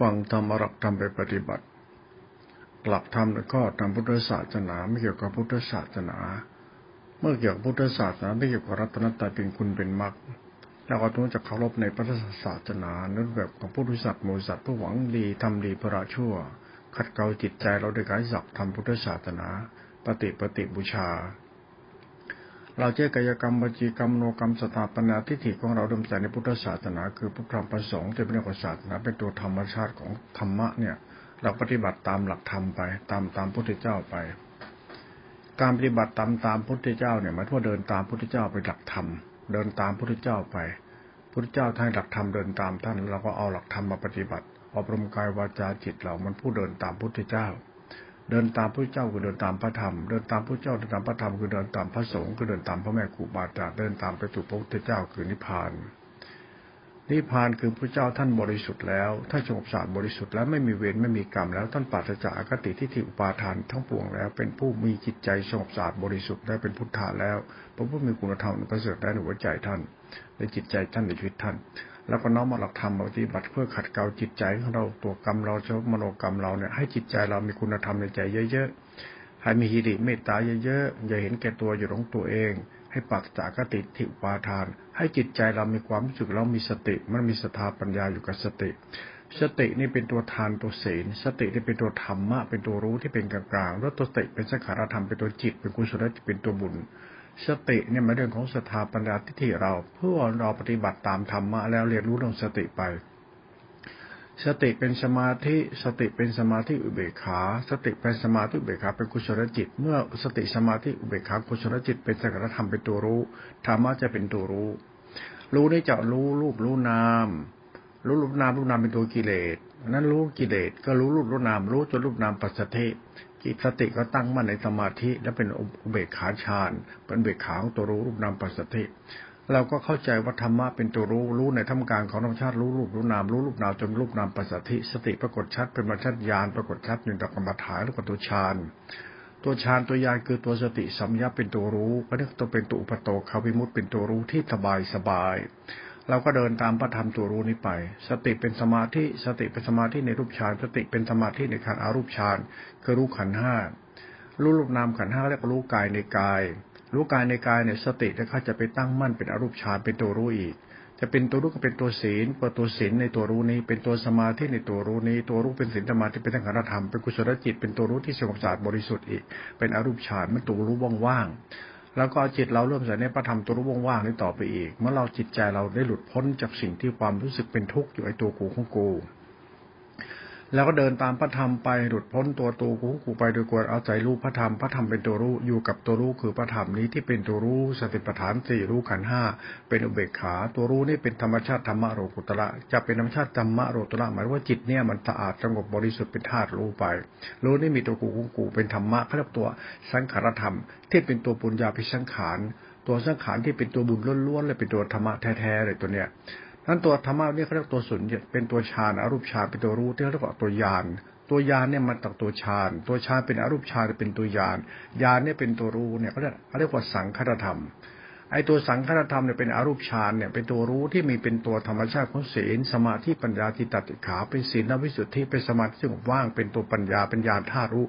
ฟังธรรมรักธรรมไปปฏิบัติหลักธรรมก็ทางพุทธศาสนาไม่เกี่ยวกับพุทธศาสนาเมื่อเกี่ยวกับพุทธศาสนาไม่เกี่ยวกับรัตนตรัยเป็นคุณเป็นมรรคแล้วก็ต้องจะเคารพในพระศาสนาในรูปแบบของพุทธศาสนาโมสัตผู้หวังดีทำดีพระชั่วขัดเกลาจิตใจเราโดยการศักดิ์ทำพุทธศาสนาปฏิบูชาเราเจตกายกรรมวจีกรรมโนกรรมสถาปนาทิฏฐิของเราดำใจในพุทธศาสนาคือพุทธธรรมประสงค์จะเป็นเรื่องของศาสนาเป็นตัวธรรมชาติของธรรมะเนี่ยเราปฏิบัติตามหลักธรรมไปตามพุทธเจ้าไปการปฏิบัติตามพุทธเจ้าเนี่ยหมายถึงว่าเดินตามพุทธเจ้าไปหลักธรรมเดินตามพุทธเจ้าไปพุทธเจ้าท่านหลักธรรมเดินตามท่านเราก็เอาหลักธรรมมาปฏิบัติอบรมกายวาจาจิตเรามันผู้เดินตามพุทธเจ้าเดินตามพระเจ้าคือเดินตามพระธรรมเดินตามพระเจ้าเดินตามพระธรรมคือเดินตามพระสงฆ์คือเดินตามพระแม่ครูบาอาจารย์เดินตามไปสู่พระพุทธเจ้าคือนิพพานนิพพานคือพระเจ้าท่านบริสุทธิ์แล้วท่านสงบสะอาดบริสุทธิ์แล้วไม่มีเวรไม่มีกรรมแล้วท่านปราศจากอคติทิฏฐิอุปาทานทั้งปวงแล้วเป็นผู้มีจิตใจสงบสะอาดบริสุทธิ์ได้เป็นพุทธะแล้วพระผู้มีคุณธรรมประเสริฐได้ในหัวใจท่านในจิตใจท่านในชีวิตท่านแล้วก็น้อมมาหลักธรรมปฏิบัติเพื่อขัดเกลาจิตใจของเราตัวกรรมเราชมโนกรรมเราเนี่ยให้จิตใจเรามีคุณธรรมในใจเยอะๆให้มีหิริเมตตาเยอะๆอย่าเห็นแก่ตัวอยู่หลงตัวเองให้ปราศจากอคติทิฏฐิอุปาทานให้จิตใจเรามีความรู้สึกเรามีสติมันมีศรัทธาปัญญาอยู่กับสติสตินี่เป็นตัวทานตัวศีลสตินี่เป็นตัวธรรมะเป็นตัวรู้ที่เป็นกลางๆแล้วตัวสติเป็นสังขารธรรมเป็นตัวจิตเป็นกุศลจิตเป็นตัวบุญสติเนี่ยมาเรื่องของศรัทธาปัญญาทิฏฐิเราเพื่อเราปฏิบัติตามธรรมะแล้วเรียนรู้เรื่องสติไปสติเป็นสมาธิสติเป็นสมาธิอุเบกขาสติเป็นสมาธิอุเบกขาเป็นกุศลจิตเมื่อสติสมาธิอุเบกขากุศลจิตเป็นสังขารธรรมเป็นตัวรู้ธรรมะจะเป็นตัวรู้รู้ได้จะรู้รูปรู้นามรู้รูปนามรูปนามเป็นตัวกิเลสนั้นรู้กิเลสก็รู้รูปรู้นามรู้จนรูปนามปัจจเทจิตสติก็ตั้งมั่นในสมาธิและเป็นอุเบกขาฌานเป็นอุเบกขาของตัวรู้รูปนามปัจจเทเราก็เข้าใจว่าธรรมะเป็นตัวรู้รู้ในท่ามกลางของธรรมชาติรู้รูปรู้นามรู้รูปนามจนรูปนามปัจจเทสติปรากฏชัดเป็นปัจจัญญาณปรากฏชัดอยู่ในกรรมฐานแล้วก็ตัวฌานตัวฌานตัวญาณคือตัวสติสัมยาเป็นตัวรู้เพราะนั่นตัวเป็นตัวอุปโตคาวิมุตติเป็นตัวรู้ที่สบายเราก็เดินตามพระธรรมตัวรู้นี้ไปสติเป็นสมาธิสติเป็นสมาธิในรูปฌานสติเป็นสมาธิในขันธ์อรูปฌานคือรู้ขันธ์ห้ารู้รูปนามขันธ์ห้าแล้วก็รู้กายในกายรู้กายในกายเนี่ยสติแล้วก็จะไปตั้งมั่นเป็นอรูปฌานเป็นตัวรู้อีกจะเป็นตัวรู้ก็เป็นตัวศีลเป็นตัวศีลในตัวรู้นี้เป็นตัวสมาธิในตัวรู้นี้ตัวรู้เป็นศีลสมาธิเป็นสังขารธรรมเป็นกุศลจิตเป็นตัวรู้ที่สงบสะอาดบริสุทธิ์อีกเป็นอรูปฌานมันตัวรู้ว่างแล้วก็จิตเราเริ่มใส่ในพระธรรมตัวรู้ว่างๆนี้ต่อไปอีกเมื่อเราจิตใจเราได้หลุดพ้นจากสิ่งที่ความรู้สึกเป็นทุกข์อยู่ไอ้ตัวกูของกูแล้วก็เดินตามพระธรรมไปหลุดพ้นตัวกูของกูไปโดยการเอาใจรู้พระธรรมพระธรรมเป็นตัวรู้อยู่กับตัวรู้คือพระธรรมนี้ที่เป็นตัวรู้สติปัฏฐาน4รู้ขันธ์5เป็นอุเบกขาตัวรู้นี่เป็นธรรมชาติธรรมะโลกุตระจะเป็นธรรมชาติธรรมะโลกุตระหมายว่าจิตเนี่ยมันสะอาดสงบบริสุทธิ์เป็นธาตุรู้ไปรู้นี่มีตัวกูของกูเป็นธรรมะเค้าเรียกตัวสังขารธรรมที่เป็นตัวปุญญาภิสังขารตัวสังขารที่เป็นตัวบุญล้วนๆเลยเป็นตัวธรรมะแท้ๆเลยตัวเนี้ยนั้นตัวธรรมะนี่เขาเรียกตัวสุญญ์เป็นตัวฌานอรูปฌานเป็นตัวรู้ที่เรียกว่าตัวญาณตัวญาณเนี่ยมันตักตัวฌานตัวฌานเป็นอรูปฌานเป็นตัวญาณญาณเนี่ยเป็นตัวรู้เนี่ยเขาเรียกว่าสังขารธรรมไอ้ตัวสังขารธรรมเนี่ยเป็นอรูปฌานเนี่ยเป็นตัวรู้ที่มีเป็นตัวธรรมชาติของศีลสมาธิปัญญาจิตตติขาเป็นศีลวิสุทธิเป็นสมาธิสงบว่างเป็นตัวปัญญาเป็นญาณธาตุรู้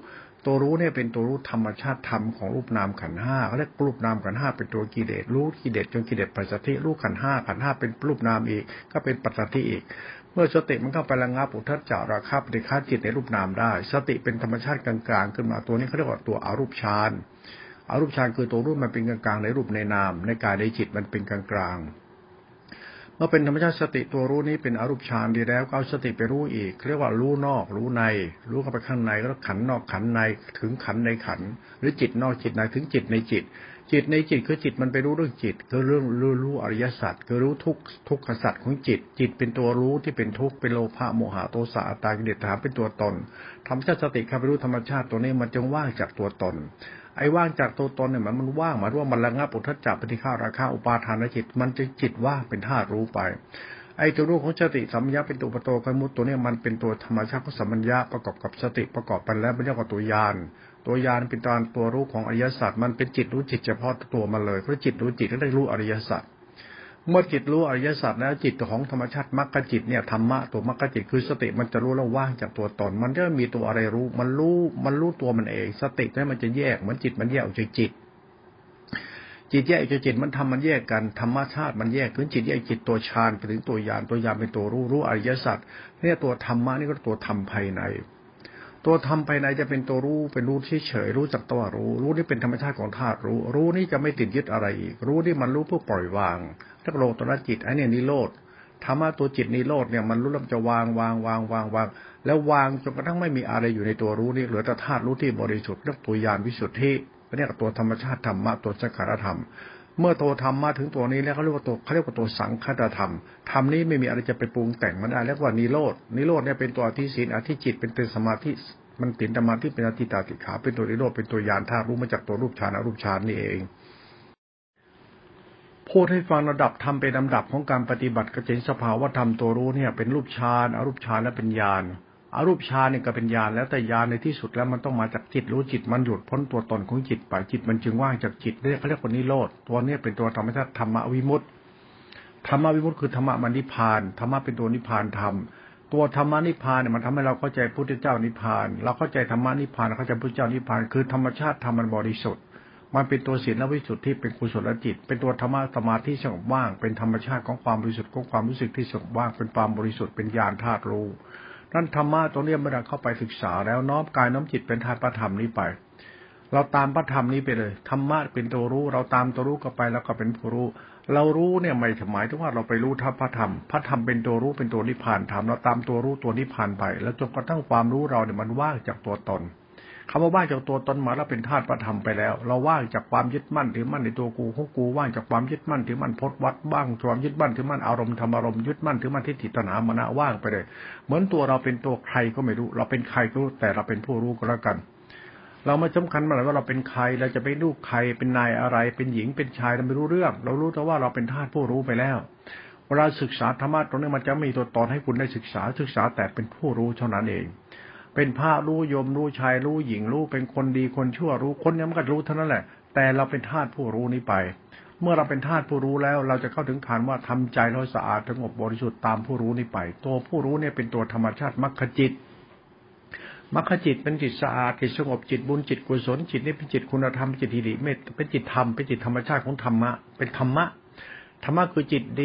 ตัวรู้เนี่ยเป็นตัวรู้ธรรมชาติธรรมของรูปนามขันธ์ห้าเขาเรียกรูปนามขันธ์ห้าเป็นตัวกิเลสรู้กิเลสจนกิเลสปัจจัติรู้ขันธ์ห้าขันธ์ห้าเป็นรูปนามอีกก็เป็นปัจจัติอีกเมื่อสติมันเข้าไประงับอุทธัจจาราคะปฏิฆาจิตในรูปนามได้สติเป็นธรรมชาติกลางๆขึ้นมาตัวนี้เขาเรียกว่าตัวอรูปฌานอรูปฌานคือตัวรู้มันเป็นกลางๆในรูปในนามในกายในจิตมันเป็นกลางๆเมื่อเป็นธรรมชาติสติตัวรู้นี้เป็นอรูปฌานดีแล้วก็เอาสติไปรู้อีกเรียกว่ารู้นอกรู้ในรู้เข้าไปข้างในแล้วขันนอกขันในถึงขันในขันหรือจิตนอกจิตในถึงจิตในจิตจิตในจิตคือจิตมันไปรู้เรื่องจิตคือเรื่องรู้อริยสัจคือรู้ทุกขสัจของจิตจิตเป็นตัวรู้ที่เป็นทุกข์เป็นโลภะโมหะโทสะอัตตากิเลสตัณหาเป็นตัวตนธรรมชาติสติเข้าไปรู้ธรรมชาติตัวนี้มันจึงว่างจากตัวตนไอ้ว่างจากตัวตนเนี่ยมันว่างหมายว่ามันระงับอุทธัจจะปฏิฆาราคะอุปาทานจิตมันจะจิตว่างเป็นธาตุรู้ไปไอ้ตัวรู้ของสติสัมปชัญญะเป็นตัวอุปโตคาวิมุตติตัวนี้มันเป็นตัวธรรมชาติของสัมปชัญญะประกอบกับสติประกอบกันแล้วมันเรียกว่าตัวญาณตัวญาณเป็นตัวรู้ของอริยสัจมันเป็นจิตรู้จิตเฉพาะตัวมันเลยเพราะจิตรู้จิตก็ได้รู้อริยสัจ เมื่อจิตรู้อริยสัจแล้วจิตของธรรมชาติมรรคจิตเนี่ยธรรมะตัวมรรคจิตคือสติมันจะรู้แล้วว่างจากตัวตนมันจะมีตัวอะไรรู้มันรู้ตัวมันเองสติเนี่ยมันจะแยกเหมือนจิตมันแยกออกจากจิตแยกจากจิตมันทำมันแยกกันธรรมชาติมันแยกถึงจิตแยกจิตตัวฌานไปถึงตัวญาณตัวญาณเป็นตัวรู้อริยสัจเนี่ยตัวธรรมะนี่ก็ตัวธรรมภายในตัวธรรมภายในจะเป็นตัวรู้เป็นรู้เฉยๆรู้จักตัวรู้นี่เป็นธรรมชาติของธาตุรู้นี่จะไม่ติดยึดอะไรอีกรู้นี่มันรู้เพื่อปล่อยวางนักโลตระจิตไอ้เนี่ยนิโรธธรรมะตัวจิตนิโรธเนี่ยมันรู้แล้วจะวางแล้ววางจนกระทั่งไม่มีอะไรอยู่ในตัวรู้นี่เหลือแต่ธาตุรู้ที่บริสุทธิ์เรียกตัวญาณวิสุทธิเรียกตัวธรรมชาติธรรมะตัวสังขารธรรมเมื่อตัวธรรมะถึงตัวนี้แล้วเขาเรียกว่าตัวสังขารธรรมธรรมนี้ไม่มีอะไรจะไปปรุงแต่งมันได้เรียกว่านิโรธเนี่ยเป็นตัวอธิศีลอธิจิตเป็นตัวสมาธิมันติดสมาธิเป็นอธิตาติขาเป็นตัวนิโรธเป็นตัวญาณธาตุรู้มาจากตัวรูปฌานอรูปฌานนี่เองพูดให้ฟังระดับธรรมเป็นลำดับของการปฏิบัติกระเจนสภาวะธรรมตัวรู้เนี่ยเป็นรูปฌานอรูปฌานและเป็นญาณอรูปฌานเนี่ยก็เป็นญาณแล้วแต่ญาณในที่สุดแล้วมันต้องมาจากจิตรู้จิตมันหยุดพ้นตัวตนของจิตไปจิตมันจึงว่างจากจิตเรียกเขาเรียกว่านิโรธตัวนี้เป็นตัวธรรมชาติธรรมวิมุตติธรรมวิมุตติคือธรรมะนิพพานธรรมะเป็นตัวนิพพานธรรมตัวธรรมนิพพานเนี่ยมันทำให้เราเข้าใจพุทธเจ้านิพพานเราเข้าใจธรรมนิพพานเราเข้าใจพุทธเจ้านิพพานคือธรรมชาติธรรมมันบริสุทธิ์มันเป็นตัวศีลวิสุทธิเป็นกุศลจิตเป็นตัวธรรมะสมาธิสงบว่างเป็นธรรมชาติของความบริสุทธิ์ของความรู้สึกที่สงบว่างเป็นความบริสุทธิ์เป็นญาณธาตุรู้นั่นธรรมะตรงนี้เมื่อเราเข้าไปศึกษาแล้วน้อมกายน้อมจิตเป็นธาตุพระธรรมนี้ไปเราตามพระธรรมนี้ไปเลยธรรมะเป็นตัวรู้เราตามตัวรู้เข้าไปแล้วก็เป็นผู้รู้เรารู้เนี่ยไม่หมายถึงว่าเราไปรู้ทัพพระธรรมพระธรรมเป็นตัวรู้เป็นตัวนิพพานธรรมเราตามตัวรู้ตัวนิพพานไปแล้วจนกระทั่งความรู้เราเนี่ยมันว่างจากตัวตนคำว่าว่างจากตัวตนมาแล้วเป็นธาตุพระธรรมไปแล้วเราว่างจากความยึดมั่นถือมั่นในตัวกูของกูว่างจากความยึดมั่นถือมั่นพจน์วัดบ้างความยึดมั่นถือมั่นอารมณ์ธรรมอารมณ์ยึดมั่นถือมั่นทิฏฐิตัณหามนะว่างไปเลยเหมือนตัวเราเป็นตัวใครก็ไม่รู้เราเป็นใครก็รู้แต่เราเป็นผู้รู้ก็แล้วกันเราไม่สำคัญอะไรว่าเราเป็นใครเราจะไปลูกใครเป็นนายอะไรเป็นหญิงเป็นชายเราไม่รู้เรื่องเรารู้แต่ว่าเราเป็นธาตุผู้รู้ไปแล้วเวลาศึกษาธรรมะตรงนี้มันจะมีตัวตนให้คุณได้ศึกษาแต่เป็นผู้รู้เท่านั้นเองเป็นพระรู้โยมรู้ชายรู้หญิงรู้เป็นคนดีคนชั่วรู้คนนี้มันก็รู้เท่านั้นแหละแต่เราเป็นธาตุผู้รู้นี้ไปเมื่อเราเป็นธาตุผู้รู้แล้วเราจะเข้าถึงฐานว่าทำใจเราสะอาดสงบบริสุทธิ์ตามผู้รู้นี้ไปตัวผู้รู้เนี่ยเป็นตัวธรรมชาติมรรคจิตมรรคจิตเป็นจิตสะอาดจิตสงบจิตบุญจิตกุศลจิตนี่เป็นจิตคุณธรรมจิตหิริเมตตาเป็นจิตธรรมเป็นจิตธรรมชาติของธรรมะเป็นธรรมะคือจิต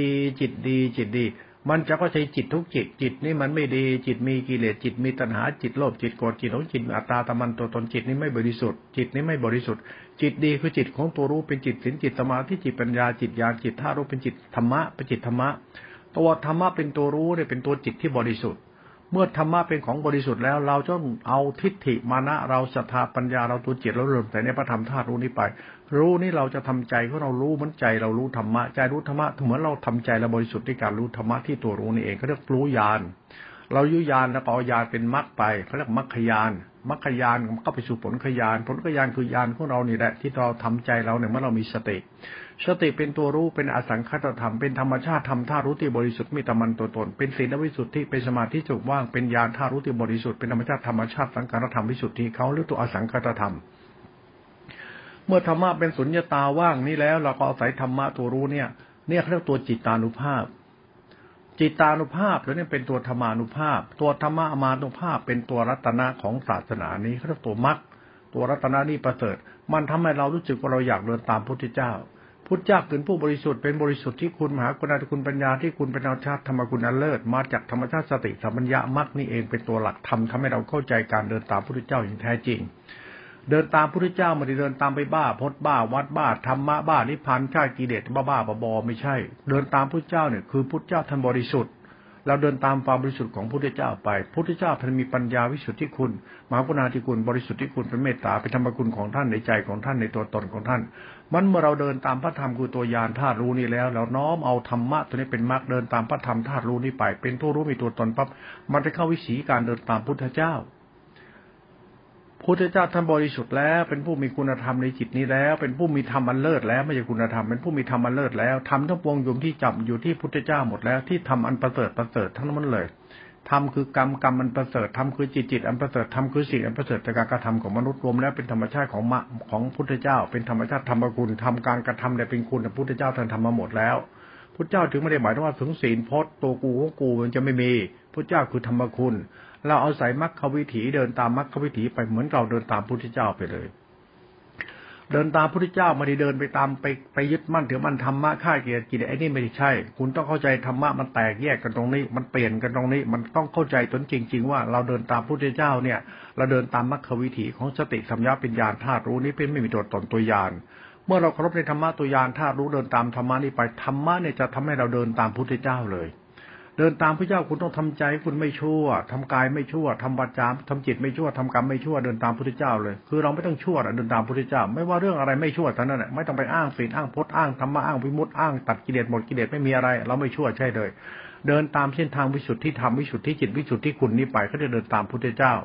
ดีมันจะก็ใช้จิตทุกจิตนี่มันไม่ดีจิตมีกิเลสจิตมีตัณหาจิตโลภจิตโกรธจิตหลงจิตอัตตาตมันตัวตนจิตนี้ไม่บริสุทธิ์จิตนี้ไม่บริสุทธิ์จิตดีคือจิตของตัวรู้เป็นจิตศีลจิตสมาธิจิตปัญญาจิตญาณจิตธาตุรู้เป็นจิตธรรมะเป็นจิตธรรมะตัวธรรมะเป็นตัวรู้เนี่ยเป็นตัวจิตที่บริสุทธิ์เมื่อธรรมะเป็นของบริสุทธิ์แล้วเราต้องเอาทิฏฐิมานะเราศรัทธาปัญญาเราตัวจิตเรารวมแต่ในพระธรรมธาตุรู้นี้ไปรู้นี่เราจะทำใจของเรารู้เหมือนใจเรารู้ธรรมะใจรู้ธรรมะเหมือนเราทำใจเราบริสุทธิ์ด้วยการรู้ธรรมะที่ตัวรู้นี่เองเขาเรียกรู้ญาณเรายุญาณแล้วเอาญาณเป็นมรรคไปเขาเรียกมรรคญาณมรรคญาณก็ไปสู่ผลขญาณผลขญาณคือญาณของเรานี่แหละที่เราทำใจเราเนี่ยเมื่อเรามีสติเป็นตัวรู้เป็นอสังขตธรรมเป็นธรรมชาติธรรมธาตุรู้ที่บริสุทธิ์มีตมันตัวตนเป็นศีลวิสุทธิเป็นสมาธิสุขว่างเป็นญาณธาตุรู้ที่บริสุทธิ์เป็นธรรมชาติสังขารธรรมวิสุทธิเขาเรียกตัวอสังขตธรรมเมื่อธรรมะเป็นสุญญตาว่างนี้แล้วเราก็อาศัยธรรมะตัวรู้เนี่ยเรียกตัวจิตตานุภาพจิตตานุภาพแล้วเนี่ยเป็นตัวธรรมานุภาพตัวธรรมะอามานุภาพเป็นตัวรัตนะของศาสนานี้เรียกตัวมรรคตัวรัตนะนี่ประเสริฐมันทำให้เรารู้สึกว่าเราอยากเดินตามพระพุทธเจ้าพุทธเจ้าเป็นผู้บริสุทธิ์เป็นบริสุทธิ์ที่คุณมหากรุณาธิคุณปัญญาที่คุณเป็นธรรมชาติธรรมคุณอันเลิศมาจากธรรมชาติสติสัมปญญามรรคนี่เองเป็นตัวหลักธรรมทำให้เราเข้าใจการเดินตามพระพุทธเจ้าอย่างแท้จริงเดินตามพระพุทธเจ้าไม่ได้เดินตามไปบ้าพดบ้าวัดบ้าธรรมะบ้านิพพานฆ่ากิเลสบ้าๆบอๆไม่ใช่เดินตามพระพุทธเจ้าเนี่ยคือพระพุทธเจ้าท่านบริสุทธิ์เราเดินตามความบริสุทธิ์ของพระพุทธเจ้าไปพระพุทธเจ้าท่านมีปัญญาวิสุทธิคุณมหากรุณาธิคุณบริสุทธิคุณเป็นเมตตาเป็นธรรมคุณของท่านในใจของท่านในตัวตนของท่านมันเมื่อเราเดินตามพระธรรมคือตัวญาณธาตุรู้นี่แล้วเราน้อมเอาธรรมะตัวนี้เป็นมรรคเดินตามพระธรรมธาตุรู้นี่ไปเป็นผู้รู้มีตัวตนปั๊บมันจะเข้าวิถีการเดินตามพระพุทธเจ้าพุทธเจ้าท่านบริสุทธิ์แล้วเป็นผู้มีคุณธรรมในจิตนี้แล้วเป็นผู้มีธรรมอันเลิศแล้วไม่ใช่คุณธรรมเป็นผู้มีธรรมอันเลิศแล้วธรรมทั้งปวงยมที่จับอยู่ที่พุทธเจ้าหมดแล้วที่ธรรมอันประเสริฐทั้งนั้นเลยธรรมคือกรรมกรรมอันประเสริฐธรรมคือจิตอันประเสริฐธรรมคือศีลอันประเสริฐจากการกระทำของมนุษย์รวมแล้วเป็นธรรมชาติของพุทธเจ้าเป็นธรรมชาติธรรมคุณธรรมการกระทำได้เป็นคุณพุทธเจ้าท่านทำมาหมดแล้ว พุทธเจ้าถึงไม่ได้หมายถึงว่าถึงศีลพจน์ตัวกูของกูมันจะไม่มีพุทธเจ้าคือธรรมคุณเราเอาสายมรรควิถีเดินตามมรรควิถีไปเหมือนเราเดินตามพุทธเจ้าไปเลยเดินตามพุทธเจ้าไม่ได้เดินไปตามไปยึดมั่นถือมั่นธรรมะฆ่ากิเลสไอ้นี่ไม่ใช่คุณต้องเข้าใจธรรมะมันแตกแยกกันตรงนี้มันเปลี่ยนกันตรงนี้มันต้องเข้าใจตนจริงๆว่าเราเดินตามพุทธเจ้าเนี่ยเราเดินตามมรรควิถีของสติสัมยาปัญญาธาตุรู้นี้เป็นไม่มีตัวตนตัวญาณเมื่อเราเคารพในธรรมะตัวญาณธาตุรู้เดินตามธรรมะนี้ไปธรรมะเนี่ยจะทำให้เราเดินตามพุทธเจ้าเลยเดินตามพระเจ้าคุณต้องทำใจคุณไม่ชั่วทำกายไม่ชั่วทำวาจาทำจิตไม่ชั่วทำกรรมไม่ชั่วเดินตามพระพุทธเจ้าเลยคือเราไม่ต้องชั่วเดินตามพระพุทธเจ้าไม่ว่าเรื่องอะไรไม่ชั่วทั้งนั้นไม่ต้องไปอ้างศีลอ้างพจน์อ้างธรรมะอ้างวิมุตติอ้างตัดกิเลสหมดกิเลสไม่มีอะไรเราไม่ชั่วใช่เลยเดินตามเส้นทางวิสุทธิธรรมวิสุทธิจิตวิสุทธิคุณนี้ไปก็จะเดินตามพระพุทธเจ้า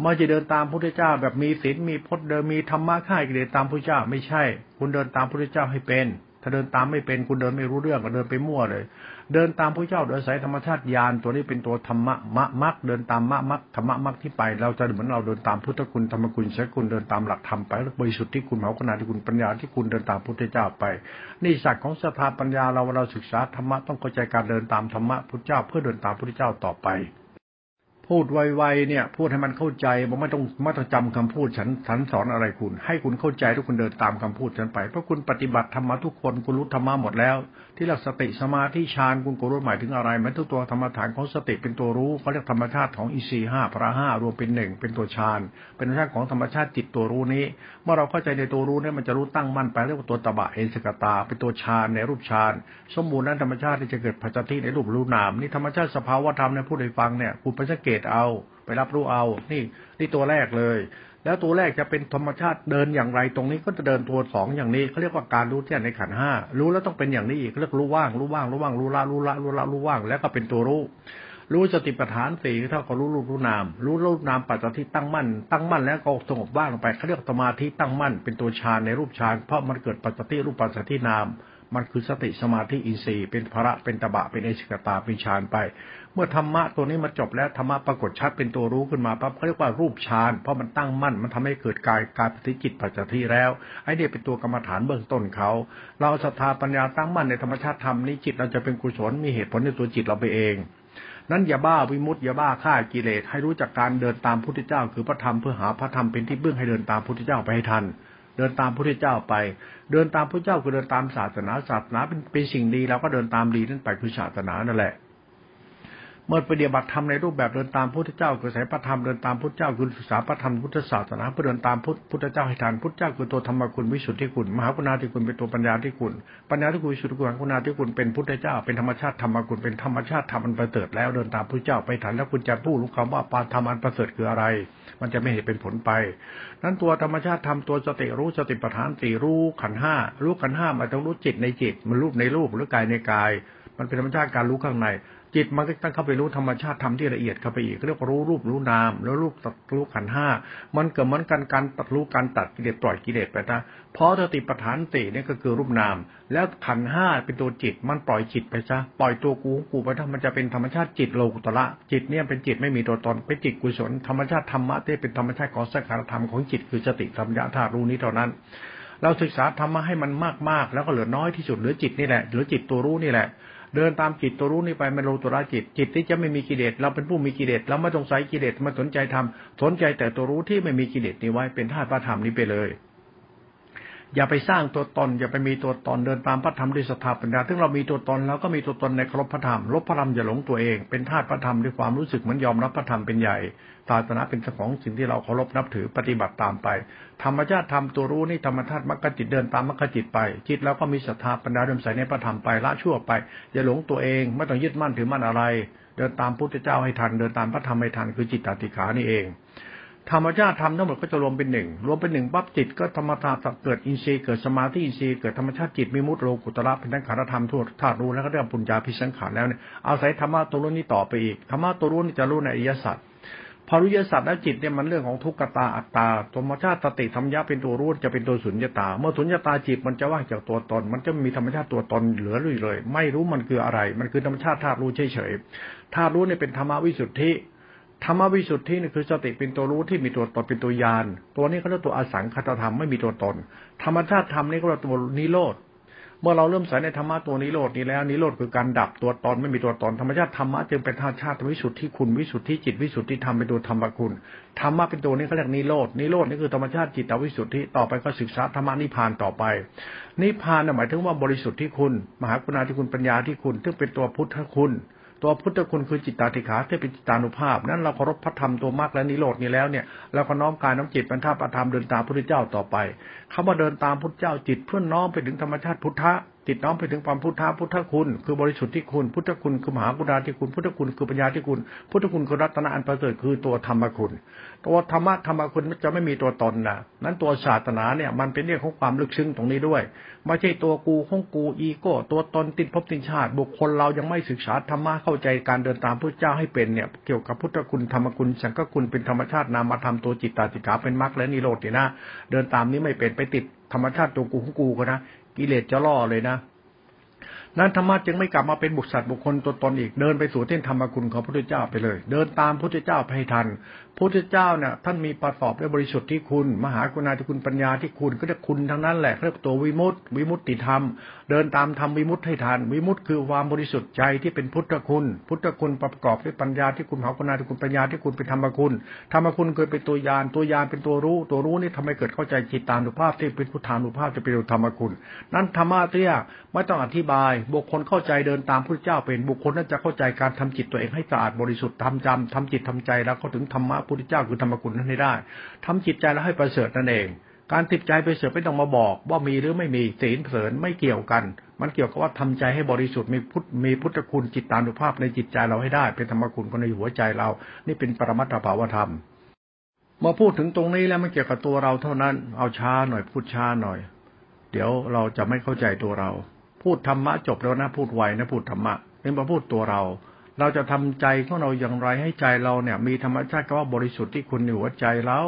ไม่จะเดินตามพระพุทธเจ้าแบบมีศีลมีพจน์เดินมีธรรมะฆ่ากิเลสตามพระพุทธเจ้าไม่ใช่คุณเดินตามพระพุทธเจ้าให้เป็นถ้าเดินตามไม่เป็นคุณเดินไม่รู้เรื่องก็เดินไปมั่วเลยเดินตามพระเจ้าโดยอาศัยธรรมชาติญาณตัวนี้เป็นตัวธรรมะมรรคเดินตามมรรคธรรมะมรรคที่ไปเราจะเหมือนเราเดินตามพุทธคุณธรรมคุณสัจคุณเดินตามหลักธรรมไปแล้วบริสุทธิ์ที่คุณเหมาขณะที่คุณปัญญาที่คุณเดินตามพระพุทธเจ้าไปนี่ศักดิ์ของศรัทธาปัญญาเราศึกษาธรรมะต้องเข้าใจการเดินตามธรรมะพุทธเจ้าเพื่อเดินตามพระพุทธเจ้าต่อไปพูดไวๆเนี่ยพูดให้มันเข้าใจไม่ต้องจำคำพูดฉันสอนอะไรคุณให้คุณเข้าใจทุกคนเดินตามคำพูดฉันไปเพราะคุณปฏิบัติธรรมะทุกคนคุณรู้ธรรมะหมดแล้วที่หลักสติสมาธิฌานคุณก็รู้หมายถึงอะไรมันตัวธรรมฐานของสติเป็นตัวรู้เขาเรียกธรรมชาติของอินทรีย์5พละ5รวมเป็น1เป็นตัวฌานเป็นธรรมชาติของธรรมชาติจิตตัวรู้นี้เมื่อเราเข้าใจในตัวรู้เนี่ยมันจะรู้ตั้งมั่นไปเรียกว่าตัวตบะเอสกตาเป็นตัวฌานในรูปฌานสมบูรณ์นั้นธรรมชาติที่จะเกิดปัจจัยในรูปรูปนามนี่ธรรมชาติสภาวะธรรมเนี่ยพูดให้ฟังเนี่ยคุณไปสังเกตเอาไปรับรู้เอานี่ตัวแรกเลยแล้วตัวแรกจะเป็นธรรมชาติเดินอย่างไรตรงนี้ก็จะเดินตัวสองอย่างนี้เขาเรียกว่าการรู้แจ้งในขันธ์ห้ารู้แล้วต้องเป็นอย่างนี้อีกเรียกรู้ว่างรู้ว่างรู้ว่างรู้ละรู้ละรู้ละรู้ว่างแล้วก็เป็นตัวรู้สติปัฏฐานสี่เท่ากับรู้นามรู้รูปนามปัจจัยที่ตั้งมั่นแล้วก็สงบว่างลงไปเขาเรียกสมาธิตั้งมั่นเป็นตัวฌานในรูปฌานเพราะมันเกิดปัจจัยรูปปัจจัยนามมันคือสติสมาธิอินทรีย์เป็นพระเป็นตบะเป็นเอสิกตาเป็นฌานไปเมื่อธรรมะตัวนี้มาจบแล้วธรรมะปรากฏชัดเป็นตัวรู้ขึ้นมาปั๊บเขาเรียกว่ารูปฌานเพราะมันตั้งมั่นมันทำให้เกิดกายปฏิจิตปัจจัยแล้วไอ้เนี่ยเป็นตัวกรรมฐานเบื้องต้นเขาเราศรัทธาปัญญาตั้งมั่นในธรรมชาติธรรมนี้จิตเราจะเป็นกุศลมีเหตุผลในตัวจิตเราไปเองนั้นอย่าบ้าวิมุตติอย่าบ้าฆ่ากิเลสให้รู้จักการเดินตามพุทธเจ้าคือพระธรรมเพื่อหาพระธรรมเป็นที่เบื้องให้เดินตามพุทธเจ้าไปให้ทันเดินตามพระพุทธเจ้าไปเดินตามพระพุทธเจ้าคือเดินตามศาสนาเป็นสิ่งดีเราก็เดินตามดีนั่นไปคือศาสนานั่นแหละเมื่อปฏิบัติธรรมในรูปแบบเดินตามพระพุทธเจ้าคือสายพระธรรมเดินตามพระพุทธเจ้าคือศึกษาพระธรรมพุทธศาสนาเพื่อเดินตามพุทธเจ้าให้ทันพุทธเจ้าคือตัวธรรมคุณวิสุทธิคุณมหาคุณาธิคุณเป็นตัวปัญญาธิคุณปัญญาธิคุณวิสุทธิคุณมหาคุณาธิคุณเป็นพุทธเจ้าเป็นธรรมชาติธรรมคุณเป็นธรรมชาติธรรมอันประเสริฐแล้วเดินตามพระพุทธเจ้าไปทันแล้วคุณจะพูดรู้คำว่าปาธรรมอันประเสริฐคืออะไรมันจะไม่เห็นเป็นผลไปนั้นตัวธรรมชาติธรรมตัวสติรู้สติปัฏฐานสี่รู้ขันธ์ห้ารู้ขันธ์ห้ามันต้องรู้จิตในจิตมันรูปในรูปหรือกายในกายมันเป็นธรรมชาติการรู้ข้างในจิตมันก็ต้องเข้าไปรู้ธรรมชาติธรรมที่ละเอียดเข้าไปอีกเรียกว่ารู้รูปรู้นามแล้วรูปตัดรู้ขันธ์ห้ามันเกิดเหมือนกันการตัดรู้การตัดกิเลสปล่อยกิเลสไปนะเพราะสติปัฏฐานสี่นี่ก็คือรูปนามแล้วขันธ์ห้าเป็นตัวจิตมันปล่อยจิตไปซะปล่อยตัวกูไปถ้ามันจะเป็นธรรมชาติจิตโลกุตระจิตเนี่ยเป็นจิตไม่มีตัวตนเป็นจิตกุศลธรรมชาติธรรมะที่เป็นธรรมชาติของสังขารธรรมของจิตคือสติสัมปยะธาตุรู้นี้เท่านั้นเราศึกษาธรรมะให้มันมากๆแล้วก็เหลือน้อยที่สุดเหลือจิตนี่แหละเหลือจิตตัวรู้นี่แหละเดินตามจิตตัวรู้นี่ไปมันโลตระจิตจิตที่จะไม่มีกิเลสเราเป็นผู้มีกิเลสเราไม่สงสัยกิเลสมาสนใจธรรมสนใจแต่ตัวรู้ที่ไม่มีกิเลสนี้ไว้เป็นธาตุพระธรรมนี้ไปเลยอย่าไปสร้างตัวตนอย่าไปมีตัวตนเดินตามพระธรรมด้วยศรัทธาปัญญาถึงเรามีตัวตนเราก็มีตัวตนในครบพระธรรมลบพระธรรมอย่าหลงตัวเองเป็นธาตุพระธรรมด้วยความรู้สึกเหมือนยอมรับพระธรรมเป็นใหญ่ศาสนาเป็นของสิ่งที่เราเคารพนับถือปฏิบัติตามไปธรรมชาติธรรมตัวรู้นี่ธรรมชาติมรรคจิตเดินตามมรรคจิตไปจิตเราก็มีศรัทธาปัญญาเดิมใส่ในพระธรรมไปละชั่วไปอย่าหลงตัวเองไม่ต้องยึดมั่นถือมั่นอะไรเดินตามพุทธเจ้าให้ทันเดินตามพระธรรมให้ทันคือจิตตติขานี่เองธรรมชาติธรรมทั้งหมดก็จะรวมเป็นหนึ่งปั๊บจิตก็ธรรมธาตุเกิดอินทรีย์เกิดสมาธิอินทรีย์เกิดธรรมชาติจิตมีมุตโลกุตระเป็นทั้งขันธธรรมทั่วธาตุรู้แล้วก็เรื่องปุญญาภิสังขารแล้วเนี่ยอาศัยธรรมะตัวรู้นี้ต่อไปอีกธรรมะตัวรู้นี่จะรู้ในอริยสัจพอรู้อริยสัจแล้วจิตเนี่ยมันเรื่องของทุกขตาอัตตาธรรมชาติสติธรรมยะเป็นตัวรู้จะเป็นตัวสุญญตาเมื่อสุญญตาจิตมันจะว่างจากตัวตนมันจะมีธรรมชาติตัวตนเหลือเลยไม่รู้มันคืออะไรมันคือธรรมชาติธาตุรู้เฉยๆธาตุรู้เนี่ยเป็นธรรมวิสุทธิธรรมวิสุทธินี่คือสติเป็นตัวรู้ที่มีตัวตนเป็นตัวญาณตัวนี้เขาเรียกตัวอสังขตธรรมไม่มีตัวตนธรรมชาติธรรมนี่ก็เรียกตัวนิโรธ เมื่อเราเริ่มใส่ในธรรมะตัวนิโรธนี้แล้วนิโรธคือการดับตัวตนไม่มีตัวตนธรรมชาติธรรมะจึงเป็นธาตุชาติวิสุทธิคุณวิสุทธิจิตวิสุทธิธรรมเป็นตัวธรรมคุณธรรมะเป็นตัวนี้เขาเรียกนิโรธนิโรธนี่คือธรรมชาติจิตวิสุทธิต่อไปก็ศึกษาธรรมะนิพพานต่อไปนิพพานหมายถึงว่าบริสุทธิ์ที่คุณมหากรุณาธิคุณปัญญาที่คุณซึ่งเป็นตัวพุทธคุณตัวพุทธคุณคือจิตตาธิขาที่เป็นจิตตานุภาพนั้นเราเคารพพระธรรมตัวมรรคและนิโรธนี้แล้วเนี่ยเราก็น้อมกายน้อมจิตบรรทับธรรมเดินตามพระพุทธเจ้าต่อไปคำว่าเดินตามพุทธเจ้าจิตเพื่อน้อมไปถึงธรรมชาติพุทธะจิตน้อมไปถึงความพุทธคุณคือบริสุทธิ์ที่คุณพุทธคุณคือมหากรุณาธิคุณพุทธคุณคือปัญญาธิคุณพุทธคุณคือรัตนะอันประเสริฐคือตัวธรรมคุณตัวธรรมคุณจะไม่มีตัวตนนะนั้นตัวศาสนาเนี่ยมันเป็นเรื่องของความลึกซึ้งตรงนี้ด้วยไม่ใช่ตัวกูของกูอีโก้ตัวตนติดภพติดชาติบุคคลเรายังไม่ศึกษาธรรมะเข้าใจการเดินตามพระเจ้าให้เป็นเนี่ยเกี่ยวกับพุทธคุณธรรมคุณสังฆคุณเป็นธรรมชาตินามธรรมตัวจิตตาธิขาเป็นมรรคและนิโรธนี่นะเดินตามนี้ไม่เป็นไปติดธรรมชาติตัวกูของกูก็นะกิเลสจะล่อเลยนะนั้นธรรมะจึงไม่กลับมาเป็นบุคคลบุคคลตัวตนอีกเดินไปสู่เส้นธรรมคุณของพระพุทธเจ้าไปเลยเดินตามพระพุทธเจ้าไปทันพระพุทธเจ้าเนี่ยท่านมีประกอบด้วยบริสุทธิ์ที่คุณมหากรุณาธิคุณปัญญาที่คุณก็จะคุณทั้งนั้นแหละเรียกตัววิมุตติวิมุตติธรรมเดินตามธรรมวิมุตติให้ทันวิมุตติคือความบริสุทธิ์ใจที่เป็นพุทธคุณพุทธคุณประกอบด้วยปัญญาที่คุณมหากรุณาธิคุณปัญญาที่คุณเป็นธรรมคุณธรรมคุณเกิดเป็นตัวญาณตัวญาณเป็นตัวรู้ตัวรู้นี่ทำให้เกิดเข้าใจจิตตานุภาพที่เป็นพุทธานุภาพจะเป็นธรรมคุณนั้นธรรมะเตี้ยไม่ต้องอธิบายบุคคลเข้าใจเดินตามพระเจ้าเป็นบุคคลนั้นจะเข้าใจการทำจิตตัวเองให้สะอาดบริสุทธิ์ทำจิตทำใจแล้วก็ถึงธรรมะพระพุทธเจ้าคือธรรมกุลนั้นให้ได้ทำจิตใจแล้วให้ประเสริฐนั่นเองการติดใจประเสริฐไม่ต้องมาบอกว่ามีหรือไม่มีศีลเสริญไม่เกี่ยวกันมันเกี่ยวกับว่าทำใจให้บริสุทธิ์มีพุทธคุณจิตตานุภาพในจิตใจเราให้ได้เป็นธรรมกุลในหัวใจเรานี่เป็นปรมัตถภาวธรรมมาพูดถึงตรงนี้แล้วมันเกี่ยวกับตัวเราเท่านั้นเอาช้าหน่อยพูดช้าหน่อยเดี๋ยวเราจะไม่เข้าใจตัวเราพูดธรรมะจบแล้วนะพูดไวนะพูดธรรมะเป็นมาพูดตัวเราเราจะทำใจของเราอย่างไรให้ใจเราเนี่ยมีธรรมชาติก็ว่าบริสุทธิ์ที่คุณในหัวใจเรา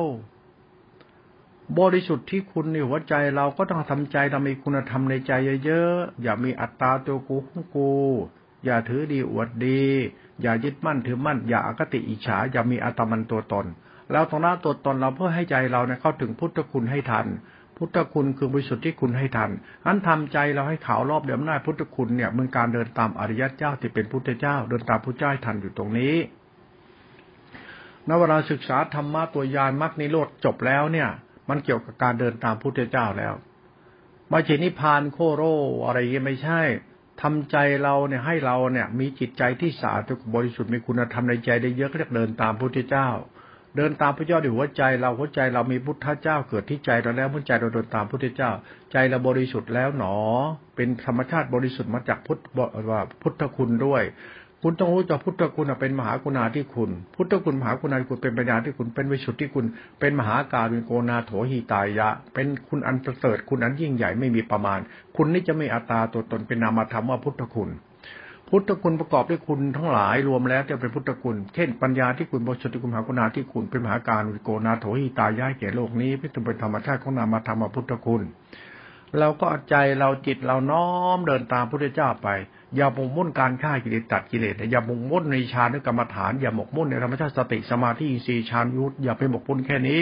บริสุทธิ์ที่คุณในหัวใจเราก็ต้องทำใจเรามีคุณธรรมในใจเยอะๆอย่ามีอัตตาตัวกูของกูอย่าถือดีอวดดีอย่ายึดมั่นถือมั่นอย่าอคติอิจฉาอย่ามีอัตมันตัวตนแล้วตรงหน้าตัวตนเราเพื่อให้ใจเราเนี่ยเข้าถึงพุทธคุณให้ทันพุทธคุณคือบริสุทธิ์ที่คุณให้ทันอันทำใจเราให้ขาวรอบด้วยอำนาจพุทธคุณเนี่ยเมื่อการเดินตามอริยเจ้าที่เป็นพุทธเจ้าเดินตามพุทธเจ้าให้ทันอยู่ตรงนี้ณเวลาศึกษาธรรมะตัวยานมรรคนิโรธจบแล้วเนี่ยมันเกี่ยวกับการเดินตามพุทธเจ้าแล้วไม่ใช่นิพพานโคโรอะไรอย่างนี้ไม่ใช่ทำใจเราเนี่ยให้เราเนี่ยมีจิตใจที่สะอาดบริสุทธิ์มีคุณธรรมในใจได้เยอะเรียกเดินตามพุทธเจ้าเดินตามพระเจ้าด้วยหัวใจเราหัวใจเรามีพุทธเจ้าเกิดที่ใจเราแล้วหัวใจเราเดินตามพระพุทธเจ้าใจเราบริสุทธิ์แล้วหนอเป็นธรรมชาติบริสุทธิ์มาจากพุทธคุณด้วยคุณต้องรู้จักพุทธคุณเป็นมหากรุณาธิคุณพุทธคุณมหากรุณาธิคุณเป็นปัญญาธิคุณเป็นวิสุทธิคุณเป็นมหาการุณโกนาโถหิตายะเป็นคุณอันประเสริฐคุณอันยิ่งใหญ่ไม่มีประมาณคุณนี้จะไม่อัตตาตัวตนเป็นนามธรรมว่าพุทธคุณพุทธคุณประกอบด้วยคุณทั้งหลายรวมแล้วจะเป็นพุทธคุณเช่นปัญญาที่คุณบริสุทธิคุณมหากรุณาที่คุณเป็นมหาการุณโกนาโถหิตายะแก่โลกนี้พิจารณาธรรมชาติของนามธรรมพุทธคุณเราก็เอาใจเราจิตเราน้อมเดินตามพระพุทธเจ้าไปอย่าหมกมุ่นการฆ่ากิเลสตัดกิเลสอย่าหมกมุ่นในฌานกรรมฐานอย่าหมกมุ่นในธรรมชาติสติสมาธิอินทรีย์ฌานยุทธอย่าไปหมกมุ่นแค่นี้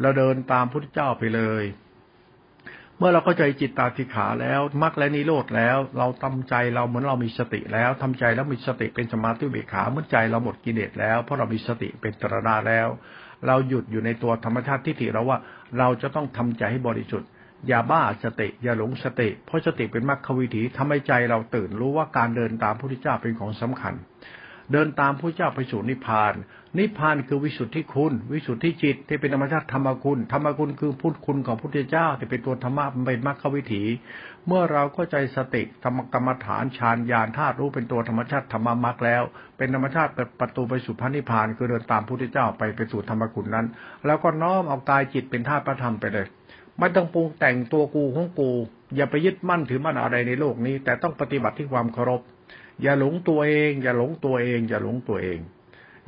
เราเดินตามพระพุทธเจ้าไปเลยเมื่อเราเข้าใจจิตตาธิขาแล้วมรรคและนิโรธแล้วเราทำใจเราเหมือนเรามีสติแล้วทำใจแล้วมีสติเป็นสมาธิเบขาเมื่อใจเราหมดกิเลสแล้วเพราะเรามีสติเป็นตรณาแล้วเราหยุดอยู่ในตัวธรรมชาติทิฏฐิเราว่าเราจะต้องทำใจให้บริสุทธิ์อย่าบ้าสติอย่าหลงสติเพราะสติเป็นมรรควิถีทำให้ใจเราตื่นรู้ว่าการเดินตามพระพุทธเจ้าเป็นของสำคัญเดินตามพระเจ้าไปสู่นิพพานนิพพานคือวิสุทธิคุณวิสุทธิจิตที่เป็นธรรมชาติธรรมคุณธรรมคุณคือพุทธคุณของพระพุทธเจ้าที่เป็นตัวธรรมะเป็นมรรควิถีเมื่อเราเข้าใจสติธรรมกรรมฐานฌานญาณธาตุรู้เป็นตัวธรรมชาติธรรมมรรคแล้วเป็นธรรมชาติเปิดประตูไปสู่พระนิพพานคือเดินตามพระพุทธเจ้าไปสู่ธรรมคุณนั้นแล้วก็น้อมเอากายจิตเป็นธาตุพระธรรมไปเลยไม่ต้องปรุงแต่งตัวกูของกูอย่าไปยึดมั่นถือมั่นอะไรในโลกนี้แต่ต้องปฏิบัติที่ความเคารพอย่าหลงตัวเองอย่าหลงตัวเองอย่าหลงตัวเอง